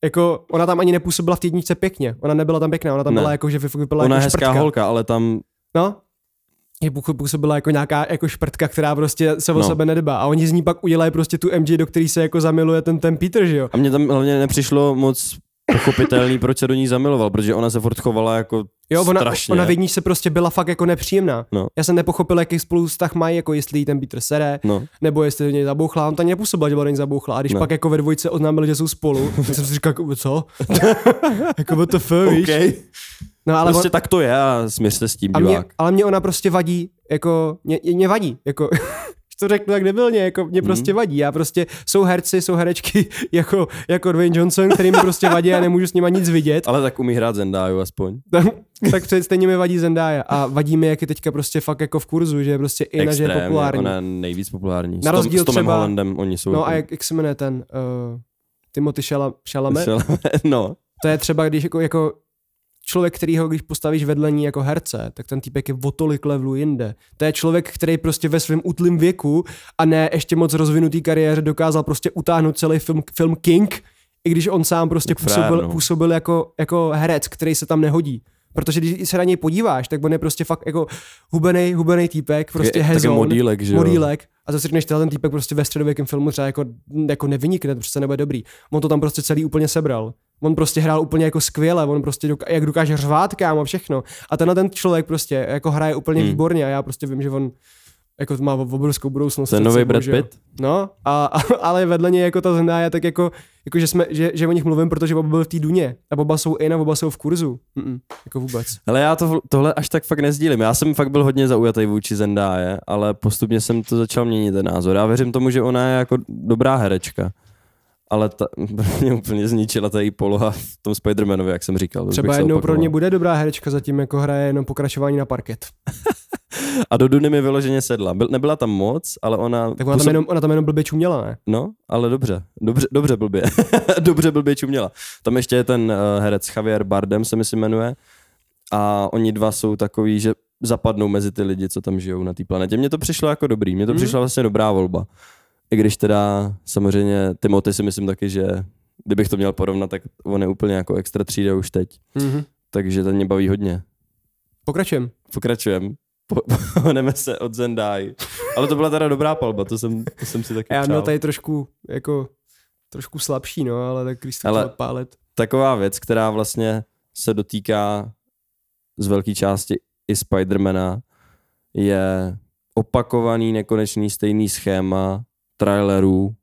jako, ona tam ani nepůsobila v té jedničce pěkně, ona nebyla tam pěkná, ona tam ne. byla jako, že vypadala ona jako šprtka. Ona je hezká holka, ale tam... No, je působila jako nějaká jako šprtka, která prostě se o no. sebe nedbá. A oni z ní pak udělají prostě tu M J, do který se jako zamiluje ten, ten Peter, že jo? A mně tam hlavně nepřišlo moc pochopitelný, proč se do ní zamiloval, protože ona se furt chovala jako jo, ona, strašně. Ona v jedničce prostě byla fakt jako nepříjemná. No. Já jsem nepochopil, jaký spolu vztah mají, jako jestli jí ten Peter sere, no. nebo jestli do něj zabouchla. On tam nepůsobila, že byla do něj zabouchla. A když ne. pak jako ve dvojce oznámili, že jsou spolu, tak jsem si říkal, co? Jako what the fuck, víš? Okay. No, ale prostě on... tak to je a smířte s tím, divák. Mě, ale mě ona prostě vadí, jako, mě, mě vadí, jako, to řeknu tak debilně, jako, mě mm. prostě vadí. Já prostě, jsou herci, jsou herečky, jako, jako Dwayne Johnson, který mi prostě vadí a nemůžu s nima nic vidět. Ale tak umí hrát Zendaju aspoň. Tak stejně mi vadí Zendaya a vadí mi, jak je teďka prostě fakt jako v kurzu, že je prostě ina, že je populární. Ona je nejvíc populární. Na rozdíl s, tom, s Tomem třeba, Hollandem, oni jsou. No a jak, jak se jmenuje ten, uh, Timothy Chalamet? No. To je třeba, když jako, jako člověk, kterýho, když postavíš vedle ní jako herce, tak ten týpek je o tolik levelů jinde. To je člověk, který prostě ve svém útlým věku a ne ještě moc rozvinutý kariéře dokázal prostě utáhnout celý film, film King, i když on sám prostě působil, působil jako, jako herec, který se tam nehodí. Protože když se na něj podíváš, tak on je prostě fakt jako hubenej, hubenej týpek, prostě je, hezon, modílek, že jo? modílek. A zase řekneš, ten týpek prostě ve středověkém filmu třeba jako, jako nevynikne, prostě nebude dobrý. On to tam prostě celý úplně sebral. On prostě hrál úplně jako skvěle, on prostě doka- jak dokáže řvát kámo a všechno. A tenhle ten člověk prostě jako hraje úplně hmm. výborně a já prostě vím, že on jako má obrovskou budoucnost. Ten nový Brad Pitt. No, a, a, ale vedle něj jako ta Zendaya, tak jako, jako že, jsme, že, že o nich mluvím, protože oba byl v té Duně. A oba jsou in a oba jsou v kurzu. Mm-mm, jako vůbec. Ale já to, tohle až tak fakt nezdílím. Já jsem fakt byl hodně zaujatý vůči Zendaye, ale postupně jsem to začal měnit ten názor. Já věřím tomu, že ona je jako dobrá herečka. Ale ta, mě úplně zničila ta její poloha v tom Spider-Manovi, jak jsem říkal. Třeba jednou pro mě bude dobrá herečka, zatím jako hraje jenom pokračování na parket. A do Duny mi vyloženě sedla. Byl, nebyla tam moc, ale ona... Tak ona, působ... tam, jenom, ona tam jenom blbě čuměla, ne? No, ale dobře. Dobře, dobře blbě. dobře blbě čuměla. Tam ještě je ten uh, herec Javier Bardem, se mi si jmenuje. A oni dva jsou takový, že zapadnou mezi ty lidi, co tam žijou na té planetě. Mně to přišlo jako dobrý. Mně to mm. přišla vlastně dobrá volba. I když teda samozřejmě Timothy si myslím taky, že kdybych to měl porovnat, tak on je úplně jako extra třída už teď. Mm-hmm. Takže ten mě baví hodně. Pokračujem. Pokračujem. Pohneme se od Zendai. Ale to byla teda dobrá palba, to jsem, to jsem si taky přál. Já měl tady trošku, jako, trošku slabší, no, ale tak když chtěl pálet. Taková věc, která vlastně se dotýká z velké části i Spidermana, je opakovaný nekonečný stejný schéma trailerů,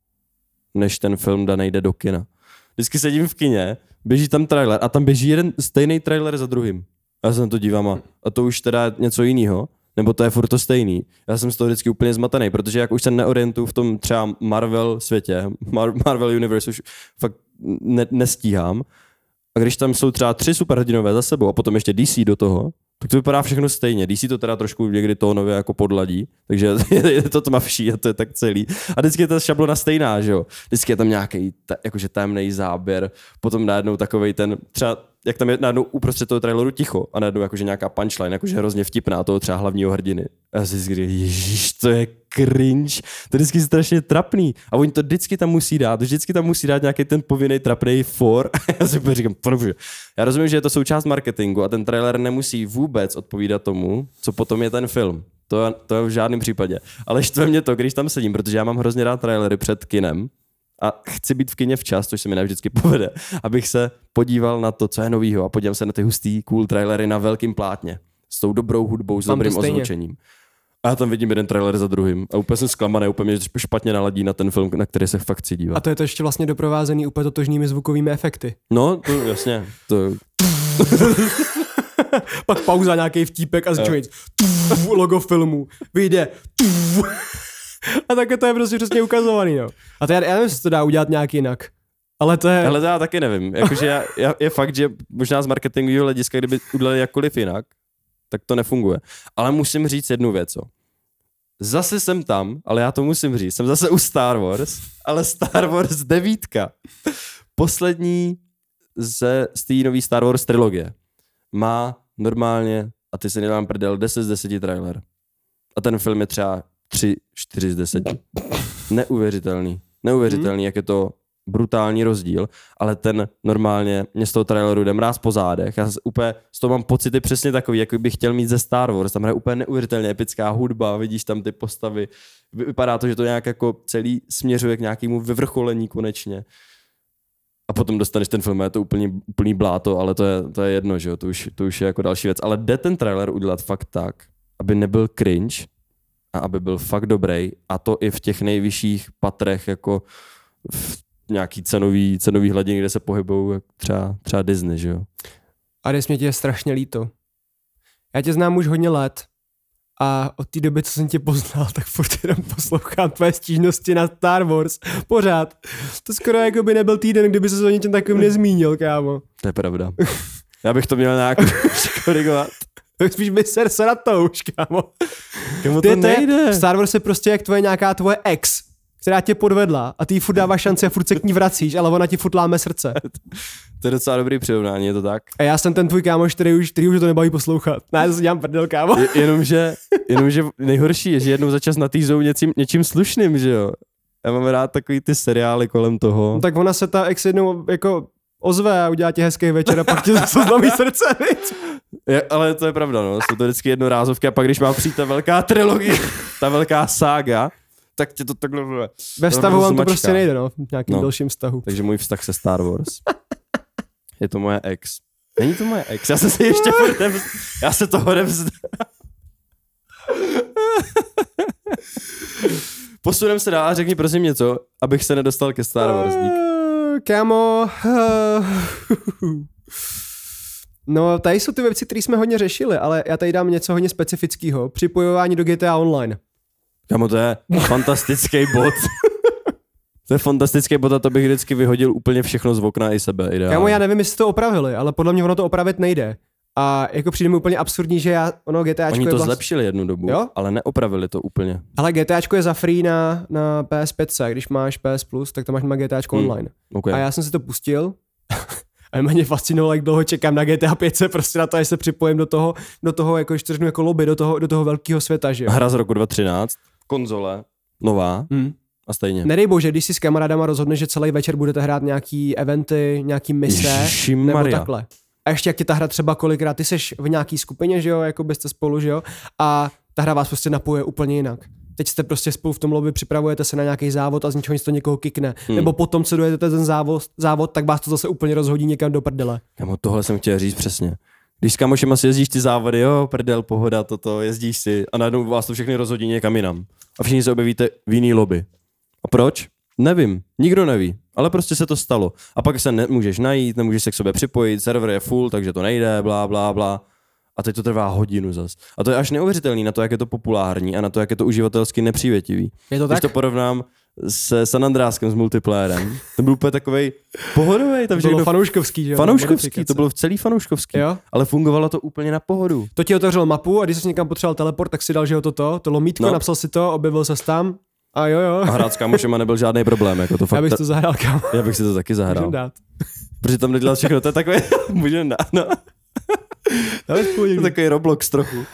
než ten film danej jde do kina. Vždycky sedím v kině, běží tam trailer a tam běží jeden stejný trailer za druhým. Já se na to dívám a, a to už teda něco jiného, nebo to je furt to stejný. Já jsem z toho vždycky úplně zmatený, protože jak už se neorientuju v tom třeba Marvel světě, Mar- Marvel Universe už fakt ne- nestíhám. A když tam jsou třeba tři superhrdinové za sebou a potom ještě D C do toho, tak to vypadá všechno stejně. D C to teda trošku někdy tónově jako podladí, takže je to tmavší a to je tak celý. A vždycky je ta šablona stejná, že jo? Vždycky je tam nějaký ta, jakože tajemný záběr, potom najednou takovej ten, třeba jak tam je najednou uprostřed toho traileru ticho a najednou jakože nějaká punchline, jakože hrozně vtipná toho třeba hlavního hrdiny. A si říkám, ježíš, to je cringe, to je vždycky strašně trapný. A oni to vždycky tam musí dát, vždycky tam musí dát nějaký ten povinný trapný for. A já si říkám, bože. Já rozumím, že je to součást marketingu a ten trailer nemusí vůbec odpovídat tomu, co potom je ten film. To, to je v žádném případě. Ale štve mě to, když tam sedím, protože já mám hrozně rád trailery před kinem. A chci být v kině včas, což se mi ne vždycky povede, abych se podíval na to, co je novýho a podívám se na ty hustý cool trailery na velkým plátně s tou dobrou hudbou, s mám dobrým ozvučením. A já tam vidím jeden trailer za druhým a úplně jsem zklamaný, úplně špatně naladí na ten film, na který se fakt chci dívat. A to je to ještě vlastně doprovázený úplně totožnými zvukovými efekty. No, to jasně. To... Pak pauza, nějaký vtípek a zčujec. Logo filmu. Vyjde. A takhle to je prostě přesně ukazovaný, no. A to já, já nevím, jestli to dá udělat nějak jinak. Ale to je... Ale to já taky nevím. Jakože já, já, je fakt, že možná z marketingového hlediska, kdyby udělali jakkoliv jinak, tak to nefunguje. Ale musím říct jednu věc, co. Zase jsem tam, ale já to musím říct, jsem zase u Star Wars, ale Star Wars devět. Poslední ze nový Star Wars trilogie má normálně, a ty se nedám prdel, deset z deseti trailer. A ten film je třeba tři, čtyři z deseti. Neuvěřitelný. Neuvěřitelný, hmm. jak je to brutální rozdíl, ale ten normálně, mě z toho traileru jde mráz po zádech, já úplně z toho mám pocity přesně takový, jako bych chtěl mít ze Star Wars, tam je úplně neuvěřitelně epická hudba, vidíš tam ty postavy, vypadá to, že to nějak jako celý směřuje k nějakému vyvrcholení konečně. A potom dostaneš ten film, je to úplný, úplný bláto, ale to je, to je jedno, že jo, to už, to už je jako další věc, ale jde ten trailer udělat fakt tak, aby nebyl cringe a aby byl fakt dobrý, a to i v těch nejvyšších patrech, jako v nějaký cenový, cenový hladiny, kde se pohybují třeba, třeba Disney, že jo? A dnes mě tě je strašně líto. Já tě znám už hodně let a od té doby, co jsem tě poznal, tak furt jenom poslouchám tvé stížnosti na Star Wars. Pořád. To skoro jako by nebyl týden, kdyby se o něčem takovým nezmínil, kámo. To je pravda. Já bych to měl nějak korigovat. Spíš by ser se na to už, kámo. Kámo, to nejde. Star Wars je prostě jak tvoje nějaká tvoje ex, která tě podvedla a ty jí furt dáváš šanci a furt se k ní vracíš, ale ona ti furt láme srdce. To je docela dobrý přirovnání, je to tak? A já jsem ten tvůj kámoš, který už, který už to nebaví poslouchat. No, já to si dělám prdel, kámo. Je, jenomže, jenomže nejhorší je, že jednou za čas natýzou něčím, něčím slušným, že jo? Já mám rád takový ty seriály kolem toho. No, tak ona se ta ex jednou jako ozve a udělá ti hezký večer a pak ti zase zlomí srdce, víc? Je, ale to je pravda, no. Jsou to vždycky jednorázovky a pak, když má přijít ta velká trilogie, ta velká sága, tak tě to takhle... Ve vztahu vám to prostě nejde, no. V nějakým no, dalším vztahu. Takže můj vztah se Star Wars. Je to moje ex. Není to moje ex, já jsem se ještě... Vzdám, já se toho nevzdám. Posunem se dál a řekni prosím něco, abych se nedostal ke Star Wars. Dík. Kámo. No, tady jsou ty věci, které jsme hodně řešili, ale já tady dám něco hodně specifického. Připojování do G T A Online. Kámo, to je fantastický bod. To je fantastický bod a to bych vždycky vyhodil úplně všechno z okna i sebe. Ideálně. Kámo, já nevím, jestli to opravili, ale podle mě ono to opravit nejde. A jako přijde mi úplně absurdní, že já, ono GTAčko Oni to je vlast... zlepšili jednu dobu, jo? Ale neopravili to úplně. Ale GTAčko je za free na, na P S pět, když máš P S Plus, tak tam máš má GTAčko hmm. online. Okay. A já jsem si to pustil a mě fascinovalo, jak dlouho čekám na G T A pět, prostě na to, až se připojím do toho, do toho jako, ještě řeknu, jako lobby, do toho, do toho velkého světa, že jo? Hra z roku dvacet třináct. Konzole, nová hmm. a stejně. Nedej bože, když si s kamarádama rozhodne, že celý večer budete hrát nějaký eventy, nějaký mise, nebo takhle. A ještě jak tě ta hra třeba kolikrát, ty seš v nějaký skupině, že jo, jako byste spolu, že jo, a ta hra vás prostě napojuje úplně jinak. Teď jste prostě spolu v tom lobby, připravujete se na nějaký závod a z ničeho nic to někoho kikne. Hmm. Nebo potom, co dojedete ten závod, závod, tak vás to zase úplně rozhodí někam do prdele. Kámo, tohle jsem chtěl říct přesně. Když s kamošema si jezdíš ty závody, jo, prdel, pohoda, toto, jezdíš si a najednou vás to všechny rozhodí někam jinam. A všichni se objevíte v jiný lobby. A proč? Nevím, nikdo neví, ale prostě se to stalo. A pak se nemůžeš najít, nemůžeš se k sobě připojit, server je full, takže to nejde, blá, blá, blá. A teď to trvá hodinu zas. A to je až neuvěřitelný na to, jak je to populární a na to, jak je to uživatelsky nepřívětivý. Je to tak? Když to porovnám se San Andreaskem s multiplayerem, to byl úplně takovej pohodovej. To bylo fanouškovský, že jo? Fanouškovský, to bylo v celý fanouškovský, jo? Ale fungovalo to úplně na pohodu. To ti otevřel mapu a když jsi někam potřeboval teleport, tak si dal, že jo, toto, to lomítko, no. Napsal si to, objevil ses tam. A jo, jo. A hrát s kámošema nebyl žádný problém, jako to fakt. Já bych to zahrál, kámo. Já bych si to taky zahrál. Můžem dát. Protože tam nedělal všechno, to je takové, můžem dát, no. To je takový Roblox trochu. Uh,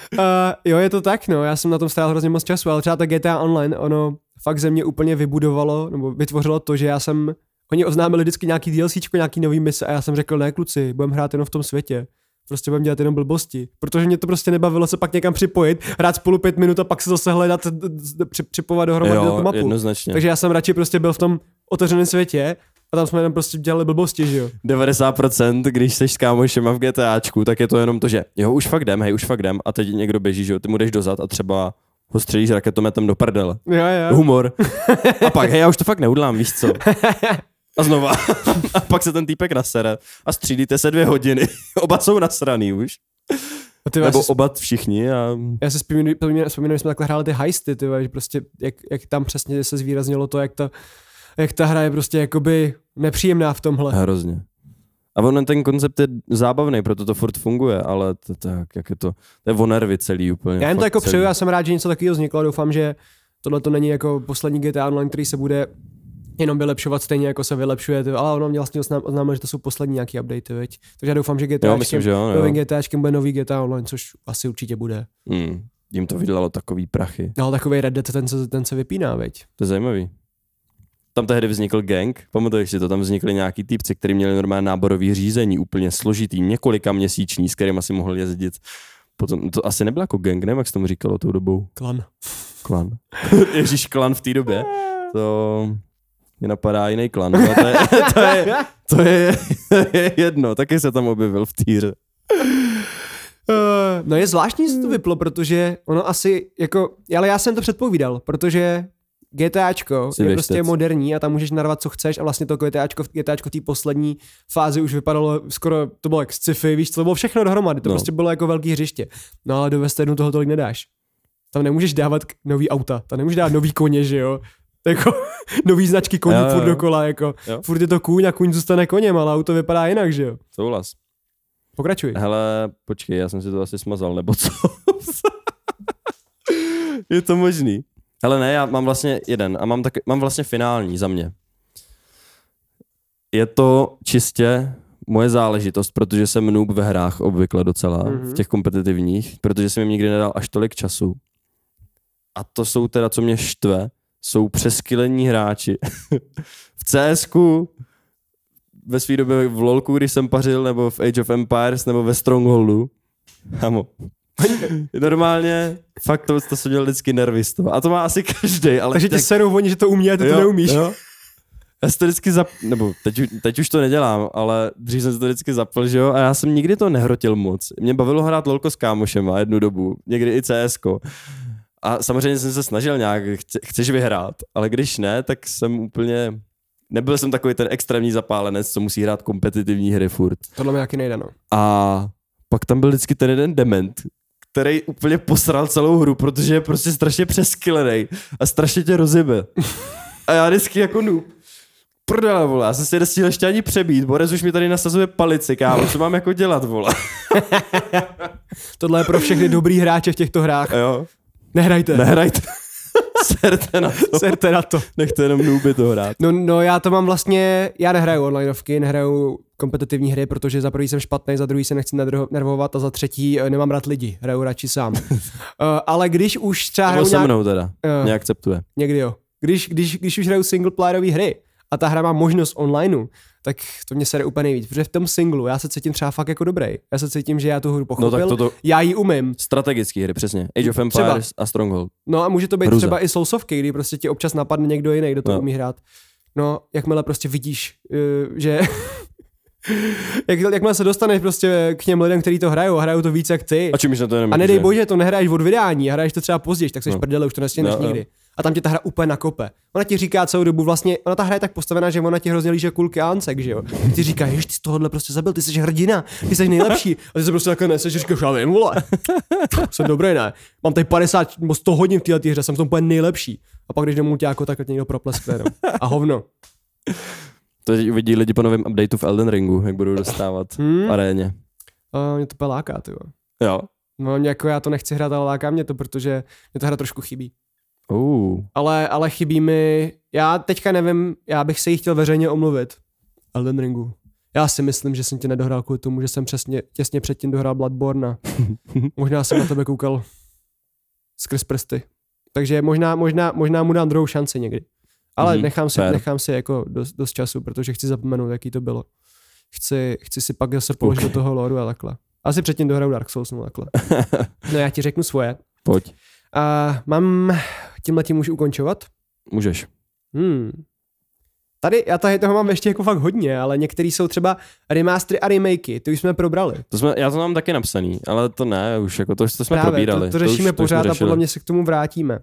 jo, je to tak, no, já jsem na tom strávil hrozně moc času, ale třeba ta G T A Online, ono fakt ze mě úplně vybudovalo, nebo vytvořilo to, že já jsem, oni oznámili vždycky nějaký DLCčko, nějaký nový mise a já jsem řekl, ne kluci, budem hrát jenom v tom světě. Prostě budeme dělat jenom blbosti, protože mě to prostě nebavilo se pak někam připojit, hrát spolu pět minut a pak se zase hledat, připovat dohromady do tu mapu. Jednoznačně. Takže já jsem radši prostě byl v tom otevřeném světě a tam jsme jenom prostě dělali blbosti, že jo. devadesát procent když seš s kámošema v GTAčku, tak je to jenom to, že jo, už fakt jdem, hej, už fakt jdem a teď někdo běží, že jo, ty mu jdeš dozad a třeba ho střelíš raketometem do prdele. Jo, jo. Humor. A pak, hej, já už to fakt neudlám, víš co. A znova. A pak se ten týpek nasere a střídíte se dvě hodiny. Oba jsou nasraný už. Ty, Nebo si... oba všichni. A... Já se vzpomínám, že jsme takhle hráli ty heisty, ty, že prostě jak, jak tam přesně se zvýraznilo to, jak ta, jak ta hra je prostě jakoby nepříjemná v tomhle. Hrozně. A on ten koncept je zábavný, proto to furt funguje, ale to, tak, jak je to, to je o nervy celý úplně. Já jim to jako přeju, já jsem rád, že něco takového vzniklo, doufám, že tohle to není jako poslední G T A Online, který se bude jenom vylepšovat stejně, jako se vylepšuje, ty, ale ono mě vlastně oznámilo, že to jsou poslední nějaký updaty, viď? Takže já doufám, že GTAčkem, jo, jo, novým GTAčkem bude nový G T A Online, což asi určitě bude. Hmm. Jim to vydalo takový prachy. No, takový Red Dead, ten se, ten se vypíná, viď? To je zajímavý. Tam tehdy vznikl gang, pamatuješ si to, tam vznikly nějaký týpci, kteří měli normální náborový řízení, úplně složitý, několika měsíční, s kterým asi mohl jezdit. Potom, to asi nebyl jako gang, nevím, jak se tomu říkalo tou dobou. Klan. Klan. Ježíš, klan v té době. To mě napadá jiný klan. To je, to je, to je, to je jedno, taky se tam objevil v týře. No je zvláštní, že to vyplo, protože ono asi, jako, ale já jsem to předpovídal, protože GTAčko je prostě moderní a tam můžeš narvat, co chceš, a vlastně to GTAčko, GTAčko v té poslední fázi už vypadalo skoro, to bylo jak sci-fi, víš, to bylo všechno dohromady, to no. prostě bylo jako velký hřiště. No ale do Westernu toho tolik nedáš. Tam nemůžeš dávat nový auta, tam nemůžeš dávat nový koně, že jo? Jako nový značky koní jo, furt dokola, jako jo. Furt je to kůň a kůň zůstane koněm, ale auto vypadá jinak, že jo? Souhlas. Pokračuj. Hele, počkej, já jsem si to asi smazal, nebo co? Je to možný? Hele ne, já mám vlastně jeden a mám, tak, mám vlastně finální za mě. Je to čistě moje záležitost, protože jsem noob ve hrách obvykle docela, mm-hmm. v těch kompetitivních, protože jsem jim nikdy nedal až tolik času. A to jsou teda, co mě štve, jsou přeskylení hráči. V CSku, ve svý době v LOLku, když jsem pařil, nebo v Age of Empires, nebo ve Strongholdu. Hamo. Normálně, fakt to, to jsou dělali vždycky nervy z toho. A to má asi každej, ale... Takže tak... tě serou oni, že to umí a ty jo, to neumíš. Jo. Já si to vždycky zap... Nebo teď, teď už to nedělám, ale dřív jsem si to vždycky zapl, že jo? A já jsem nikdy to nehrotil moc. Mě bavilo hrát LOLko s kámošema jednu dobu, někdy i CSko. A samozřejmě jsem se snažil nějak, chce, chceš vyhrát, ale když ne, tak jsem úplně... Nebyl jsem takový ten extrémní zapálenec, co musí hrát kompetitivní hry furt. Tohle mi taky nejde, no. A pak tam byl vždycky ten jeden dement, který úplně posral celou hru, protože je prostě strašně přeskylenej a strašně tě rozjebe. A já vždycky jako noob. Prdele, vole, já jsem si nestíhl ještě ani přebít. Borez už mi tady nasazuje palici, kámo, co mám jako dělat, vole. Tohle je pro všechny dobrý hráče v těchto hrách. Jo. Nehrajte. Nehrajte. Serte na to. Serte na to. Nechte jenom nooby to hrát. No, no já to mám vlastně, já nehraju onlineovky, nehraju kompetitivní hry, protože za prvý jsem špatný, za druhý se nechci nervovat a za třetí nemám rád lidi, hraju radši sám. uh, ale když už třeba hraju nějak... se mnou teda, uh, neakceptuje. Někdy jo. Když, když, když už hraju singleplayerový hry a ta hra má možnost onlineu, tak to mě sere úplně nejvíc, protože v tom singlu já se cítím třeba fakt jako dobrý. Já se cítím, že já tu hru pochopil, no, toto... já ji umím. Strategické hry, přesně. Age of Empires třeba. A Stronghold. No a může to být Hruza. Třeba i sousovky, kdy prostě ti občas napadne někdo jiný, kdo to no. umí hrát. No, jakmile prostě vidíš, uh, že... Jak, jakmile se dostaneš prostě k těm lidem, kteří to hrajou a hrajou to víc jak ty. A, čím, to a nedej bože, to nehráš od vydání, hraješ to třeba později, tak seš no. prdele, už to nestěhneš no, nikdy. No. A tam tě ta hra úplně nakope. Ona ti říká celou dobu vlastně, ona ta hra je tak postavená, že ona ti hrozně líže kulky a ancek, že jo. Ty říká, jež ty z tohohle prostě zabil, ty jsi hrdina, ty jsi nejlepší. A ty se prostě takhle neseš, že říkáš, já vím, vole. Jsem dobrý, ne? Mám tady padesát, sto hodin v této hře, jsem v tom úplně nejlepší. A pak když domů tě jako tak někdo propleskne, no. A hovno. To vidí lidi po novém updateu v Elden Ringu, jak budou dostávat hmm. aréně. Uh, mě to úplně láká, tyjo. Jo. No jako já to nechci hrát, ale láká mě to, protože mě ta hra trošku chybí. Uh. Ale, ale chybí mi, já teďka nevím, já bych se jí chtěl veřejně omluvit. Elden Ringu. Já si myslím, že jsem tě nedohrál kvůli tomu, že jsem přesně, těsně předtím dohrál Bloodborne. Možná jsem na tebe koukal skrz prsty. Takže možná, možná, možná mu dám druhou šanci někdy. Ale mm, nechám, si, nechám si jako dost, dost času, protože chci zapomenout, jaký to bylo. Chci, chci si pak zase položit okay. do toho loru a takhle. Asi předtím dohraju Dark Souls, no takhle. No já ti řeknu svoje. Pojď. A mám, tímhletím můžu ukončovat? Můžeš. Hmm. Tady, já tady toho mám ještě jako fakt hodně, ale některý jsou třeba remastery a remakey, ty už jsme probrali. To jsme, já to mám taky napsaný, ale to ne, už jako to, to jsme právě, probírali. To, to řešíme to už, pořád to a podle mě se k tomu vrátíme.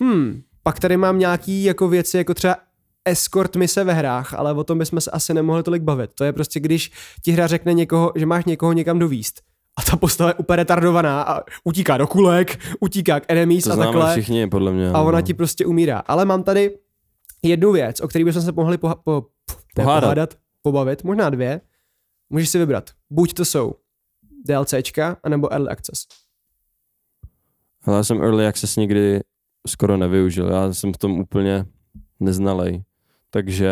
Hmm. Pak tady mám nějaký jako věci, jako třeba escort mise ve hrách, ale o tom bychom se asi nemohli tolik bavit. To je prostě, když ti hra řekne někoho, že máš někoho někam dovíst a ta postava je úplně retardovaná a utíká do kulek, utíká k enemies to a takhle. To známe všichni, podle mě. A ona ti prostě umírá. Ale mám tady jednu věc, o které bychom se mohli poha- po, pohádat. pohádat, pobavit, možná dvě. Můžeš si vybrat. Buď to jsou DLCčka, anebo Early Access. Hele, já jsem Early Access nikdy skoro nevyužil. Já jsem v tom úplně neznalej. Takže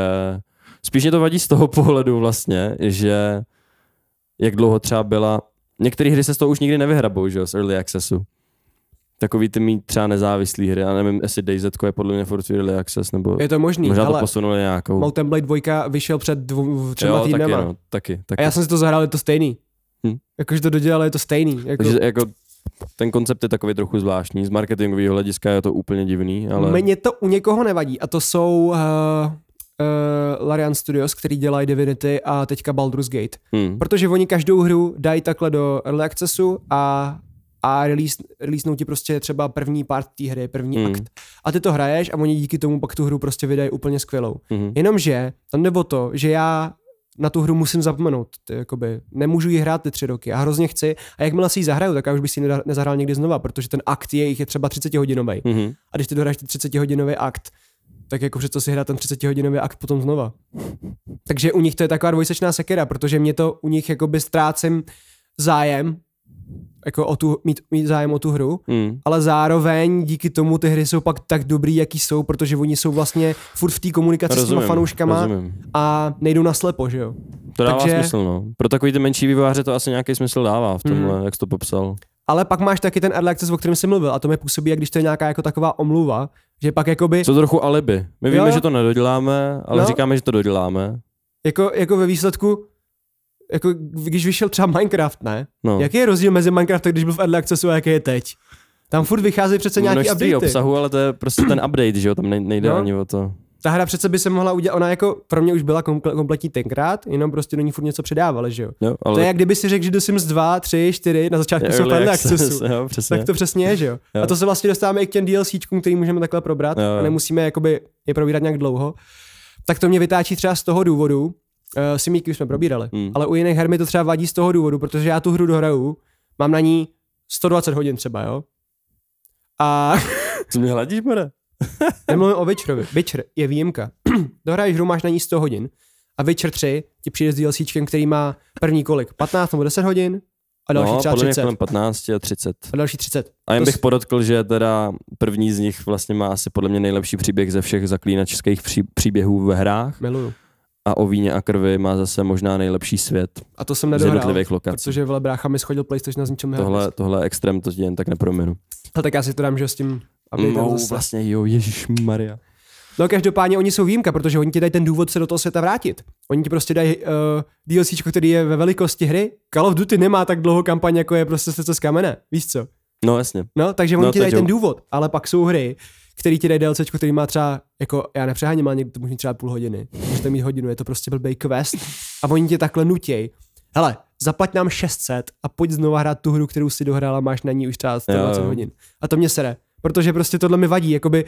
spíš mě to vadí z toho pohledu vlastně, že jak dlouho třeba byla... Některé hry se z toho už nikdy nevyhrabou, že jo, z Early Accessu. Takový ty mít třeba nezávislý hry, já nevím, jestli DayZko je podle mě furt Early Access, nebo je to možný, možná hele, to posunuli nějakou. Mountain Blade dva vyšel před dvou, třema jo, týdnama. Taky, no, taky, taky. A já jsem si to zahrál, je to stejný. Hm? Jakože to dodělali, je to stejný. Jako... Takže jako ten koncept je takový trochu zvláštní, z marketingového hlediska je to úplně divný, ale... Mně to u někoho nevadí a to jsou... Uh... Uh, Larian Studios, který dělají Divinity a teďka Baldur's Gate. Hmm. Protože oni každou hru dají takhle do Early Accessu a, a release, releasenou ti prostě třeba první part té hry, první hmm. akt. A ty to hraješ a oni díky tomu pak tu hru prostě vydají úplně skvělou. Hmm. Jenomže tam nebo to, že já na tu hru musím zapomenout. Jakoby. Nemůžu ji hrát ty tři roky a hrozně chci. A jakmile si ji zahraju, tak já už bych si ji nezahrál někdy znova, protože ten akt jejich je třeba třicetihodinový. Hmm. A když ty dohraješ ten třicetihodinový akt, tak jako přece si hrá ten třicetihodinový akt potom znova. Takže u nich to je taková dvojsečná sekera, protože mě to u nich jakoby ztrácím zájem, jako o tu, mít, mít zájem o tu hru, mm. ale zároveň díky tomu ty hry jsou pak tak dobrý, jaký jsou, protože oni jsou vlastně furt v té komunikaci rozumím, s těma fanouškama rozumím. A nejdou naslepo, že jo? To dává Takže... smysl, no. Pro takový ty menší vývojáře to asi nějaký smysl dává v tomhle, mm. jak jsi to popsal. Ale pak máš taky ten early access, o kterém jsi mluvil, a to mi působí, jak když to je nějaká jako taková omluva, že pak jakoby... Co trochu alibi. My víme, jo. že to nedoděláme, ale no. říkáme, že to doděláme. Jako, jako ve výsledku, jako když vyšel třeba Minecraft, ne? No. Jaký je rozdíl mezi Minecraftem, když byl v early accessu a jaký je teď? Tam furt vychází přece nějaký update. Množství obsahu, ale to je prostě ten update, že jo? Tam nejde no. ani o to. Ta hra přece by se mohla udělat, ona jako pro mě už byla komple- kompletní tenkrát, jenom prostě do ní furt něco předávali, že jo. jo ale... To je jak kdyby si řekl, že do Sims dva, tři, čtyři na začátku jsou early accessu, jo, tak to přesně je, že jo? jo. A to se vlastně dostáváme i k těm DLCčkům, který můžeme takhle probrat jo, jo. a nemusíme jakoby je probírat nějak dlouho. Tak to mě vytáčí třeba z toho důvodu, uh, simíky už jsme probírali, hmm. ale u jiných her mi to třeba vadí z toho důvodu, protože já tu hru dohraju, mám na ní sto dvacet hodin třeba, jo? A... Co mě hladíš, more? Nemluvím o Witcherovi. Witcher je výjimka. Dohraješ hru, máš na ní sto hodin a Witcher tři ti přijde s DLCčkem, který má první kolik? patnáct nebo deset hodin a další no, třeba třicet. No, podle mě patnáct a třicet. A další třicet. A jen to bych s... podotkl, že teda první z nich vlastně má asi podle mě nejlepší příběh ze všech zaklínačských pří, příběhů ve hrách. Miluju. A o víně a krvi má zase možná nejlepší svět. A to jsem nedohrál, protože vle brácha mi schodil PlayStation z ničemného. Tohle, tohle extrém, to ti jen tak neprominu. A tak já si to dám, že s tím No zase. Vlastně jo, ježišmarja. No každopádně oni jsou výjimka, protože oni ti dají ten důvod se do toho světa vrátit. Oni ti prostě dají uh, DLCčko, který je ve velikosti hry. Call of Duty nemá tak dlouho kampaň, jako je prostě srdce z kamene, víš co? No jasně. No, takže oni no, ti dají jo. ten důvod, ale pak jsou hry, který ti dají DLCčko, který má třeba, jako já nepřeháním, ale někdo to může mít třeba půl hodiny. Můžete mít hodinu, je to prostě blbej quest a oni tě takhle nutěj. Hele, zaplať nám šest set a pojď znova hrát tu hru, kterou si dohrála, máš na ní už třeba sto dvacet hodin. A to mě sere. Protože prostě tohle mi vadí, jakoby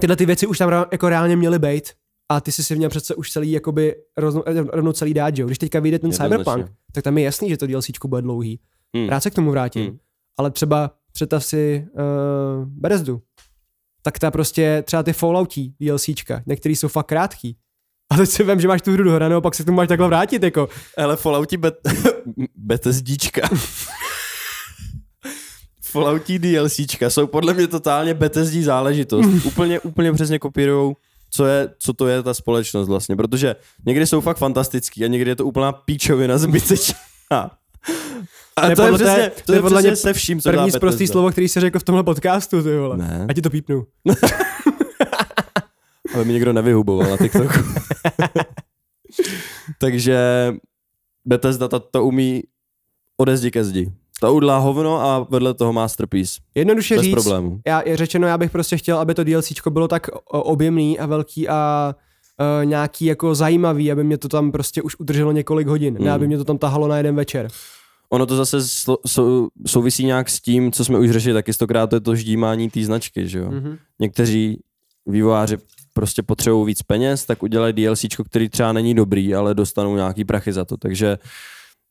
tyhle ty věci už tam jako reálně měly být a ty si si měl přece už celý jakoby rovnou celý dát, jo. Když teďka vyjde ten Cyberpunk, tak tam je jasný, že to DLCčko bude dlouhý. Hmm. Rád se k tomu vrátím. Hmm. Ale třeba představ si uh, Bethesdu. Tak ta prostě třeba ty Falloutí DLCčka, některý jsou fakt krátký. A teď si vem, že máš tu hru dohranou a pak se k tomu máš takhle vrátit, jako. Hele, Falloutí Bethesdička. Falloutí DLCčka jsou podle mě totálně Bethesdí záležitost. Úplně, úplně přesně kopírujou, co, je, co to je ta společnost vlastně, protože někdy jsou fakt fantastický a někdy je to úplná píčovina zbytečná. A to je přesně, to je podle mě se vším, co dá Bethesda. První zprostý slovo, který jsi řekl v tomhle podcastu, ty vole. Ne. A ti to pípnu. Aby mi někdo nevyhuboval na TikToku. Takže Bethesda to, to umí ode zdi ke zdi. Ta udlá hovno a vedle toho masterpiece. Jednoduše bez říct, problému. Já, je řečeno, já bych prostě chtěl, aby to DLCčko bylo tak objemný a velký a uh, nějaký jako zajímavý, aby mě to tam prostě už udrželo několik hodin, mm. ne aby mě to tam tahalo na jeden večer. Ono to zase slo, sou, souvisí nějak s tím, co jsme už řešili, taky stokrát to je to ždímání té značky, že jo. Mm-hmm. Někteří vývojáři prostě potřebují víc peněz, tak udělají DLCčko, který třeba není dobrý, ale dostanou nějaký prachy za to, takže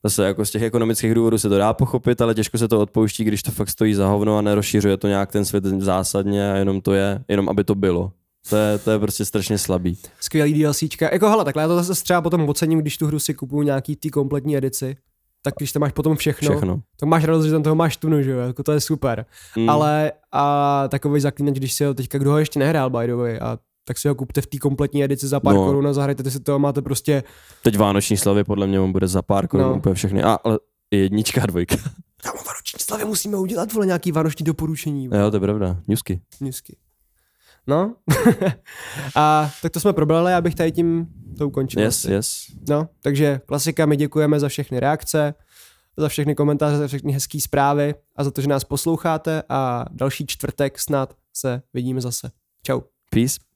zase jako z těch ekonomických důvodů se to dá pochopit, ale těžko se to odpouští, když to fakt stojí za hovno a nerozšiřuje to nějak ten svět zásadně a jenom to je, jenom aby to bylo. To je, to je prostě strašně slabý. Skvělý DLCčka. Jako hele, takhle já to zase třeba potom ocením, když tu hru si kupuju nějaký ty kompletní edici. Tak když to máš potom všechno, všechno. To máš radost, že tam toho máš tunu, že jo, jako to je super. Mm. Ale a takovej Zaklínač, když si ho teďka, kdo ho ještě nehrál, by the way, a tak si ho kupte v té kompletní edici za pár no. korun a zahrajte si to a máte prostě... Teď vánoční slavy, podle mě on bude za pár korun no. úplně všechny, a, ale jednička a dvojka. Kámo, vánoční slavy musíme udělat, vole, nějaký vánoční doporučení. Bude. Jo, to je pravda, newsky. Newsky. No, a tak to jsme probrali, já bych tady tím to ukončil. Yes, yes. No, takže klasika, my děkujeme za všechny reakce, za všechny komentáře, za všechny hezký zprávy a za to, že nás posloucháte, a další čtvrtek snad se vidíme zase. Čau. Peace.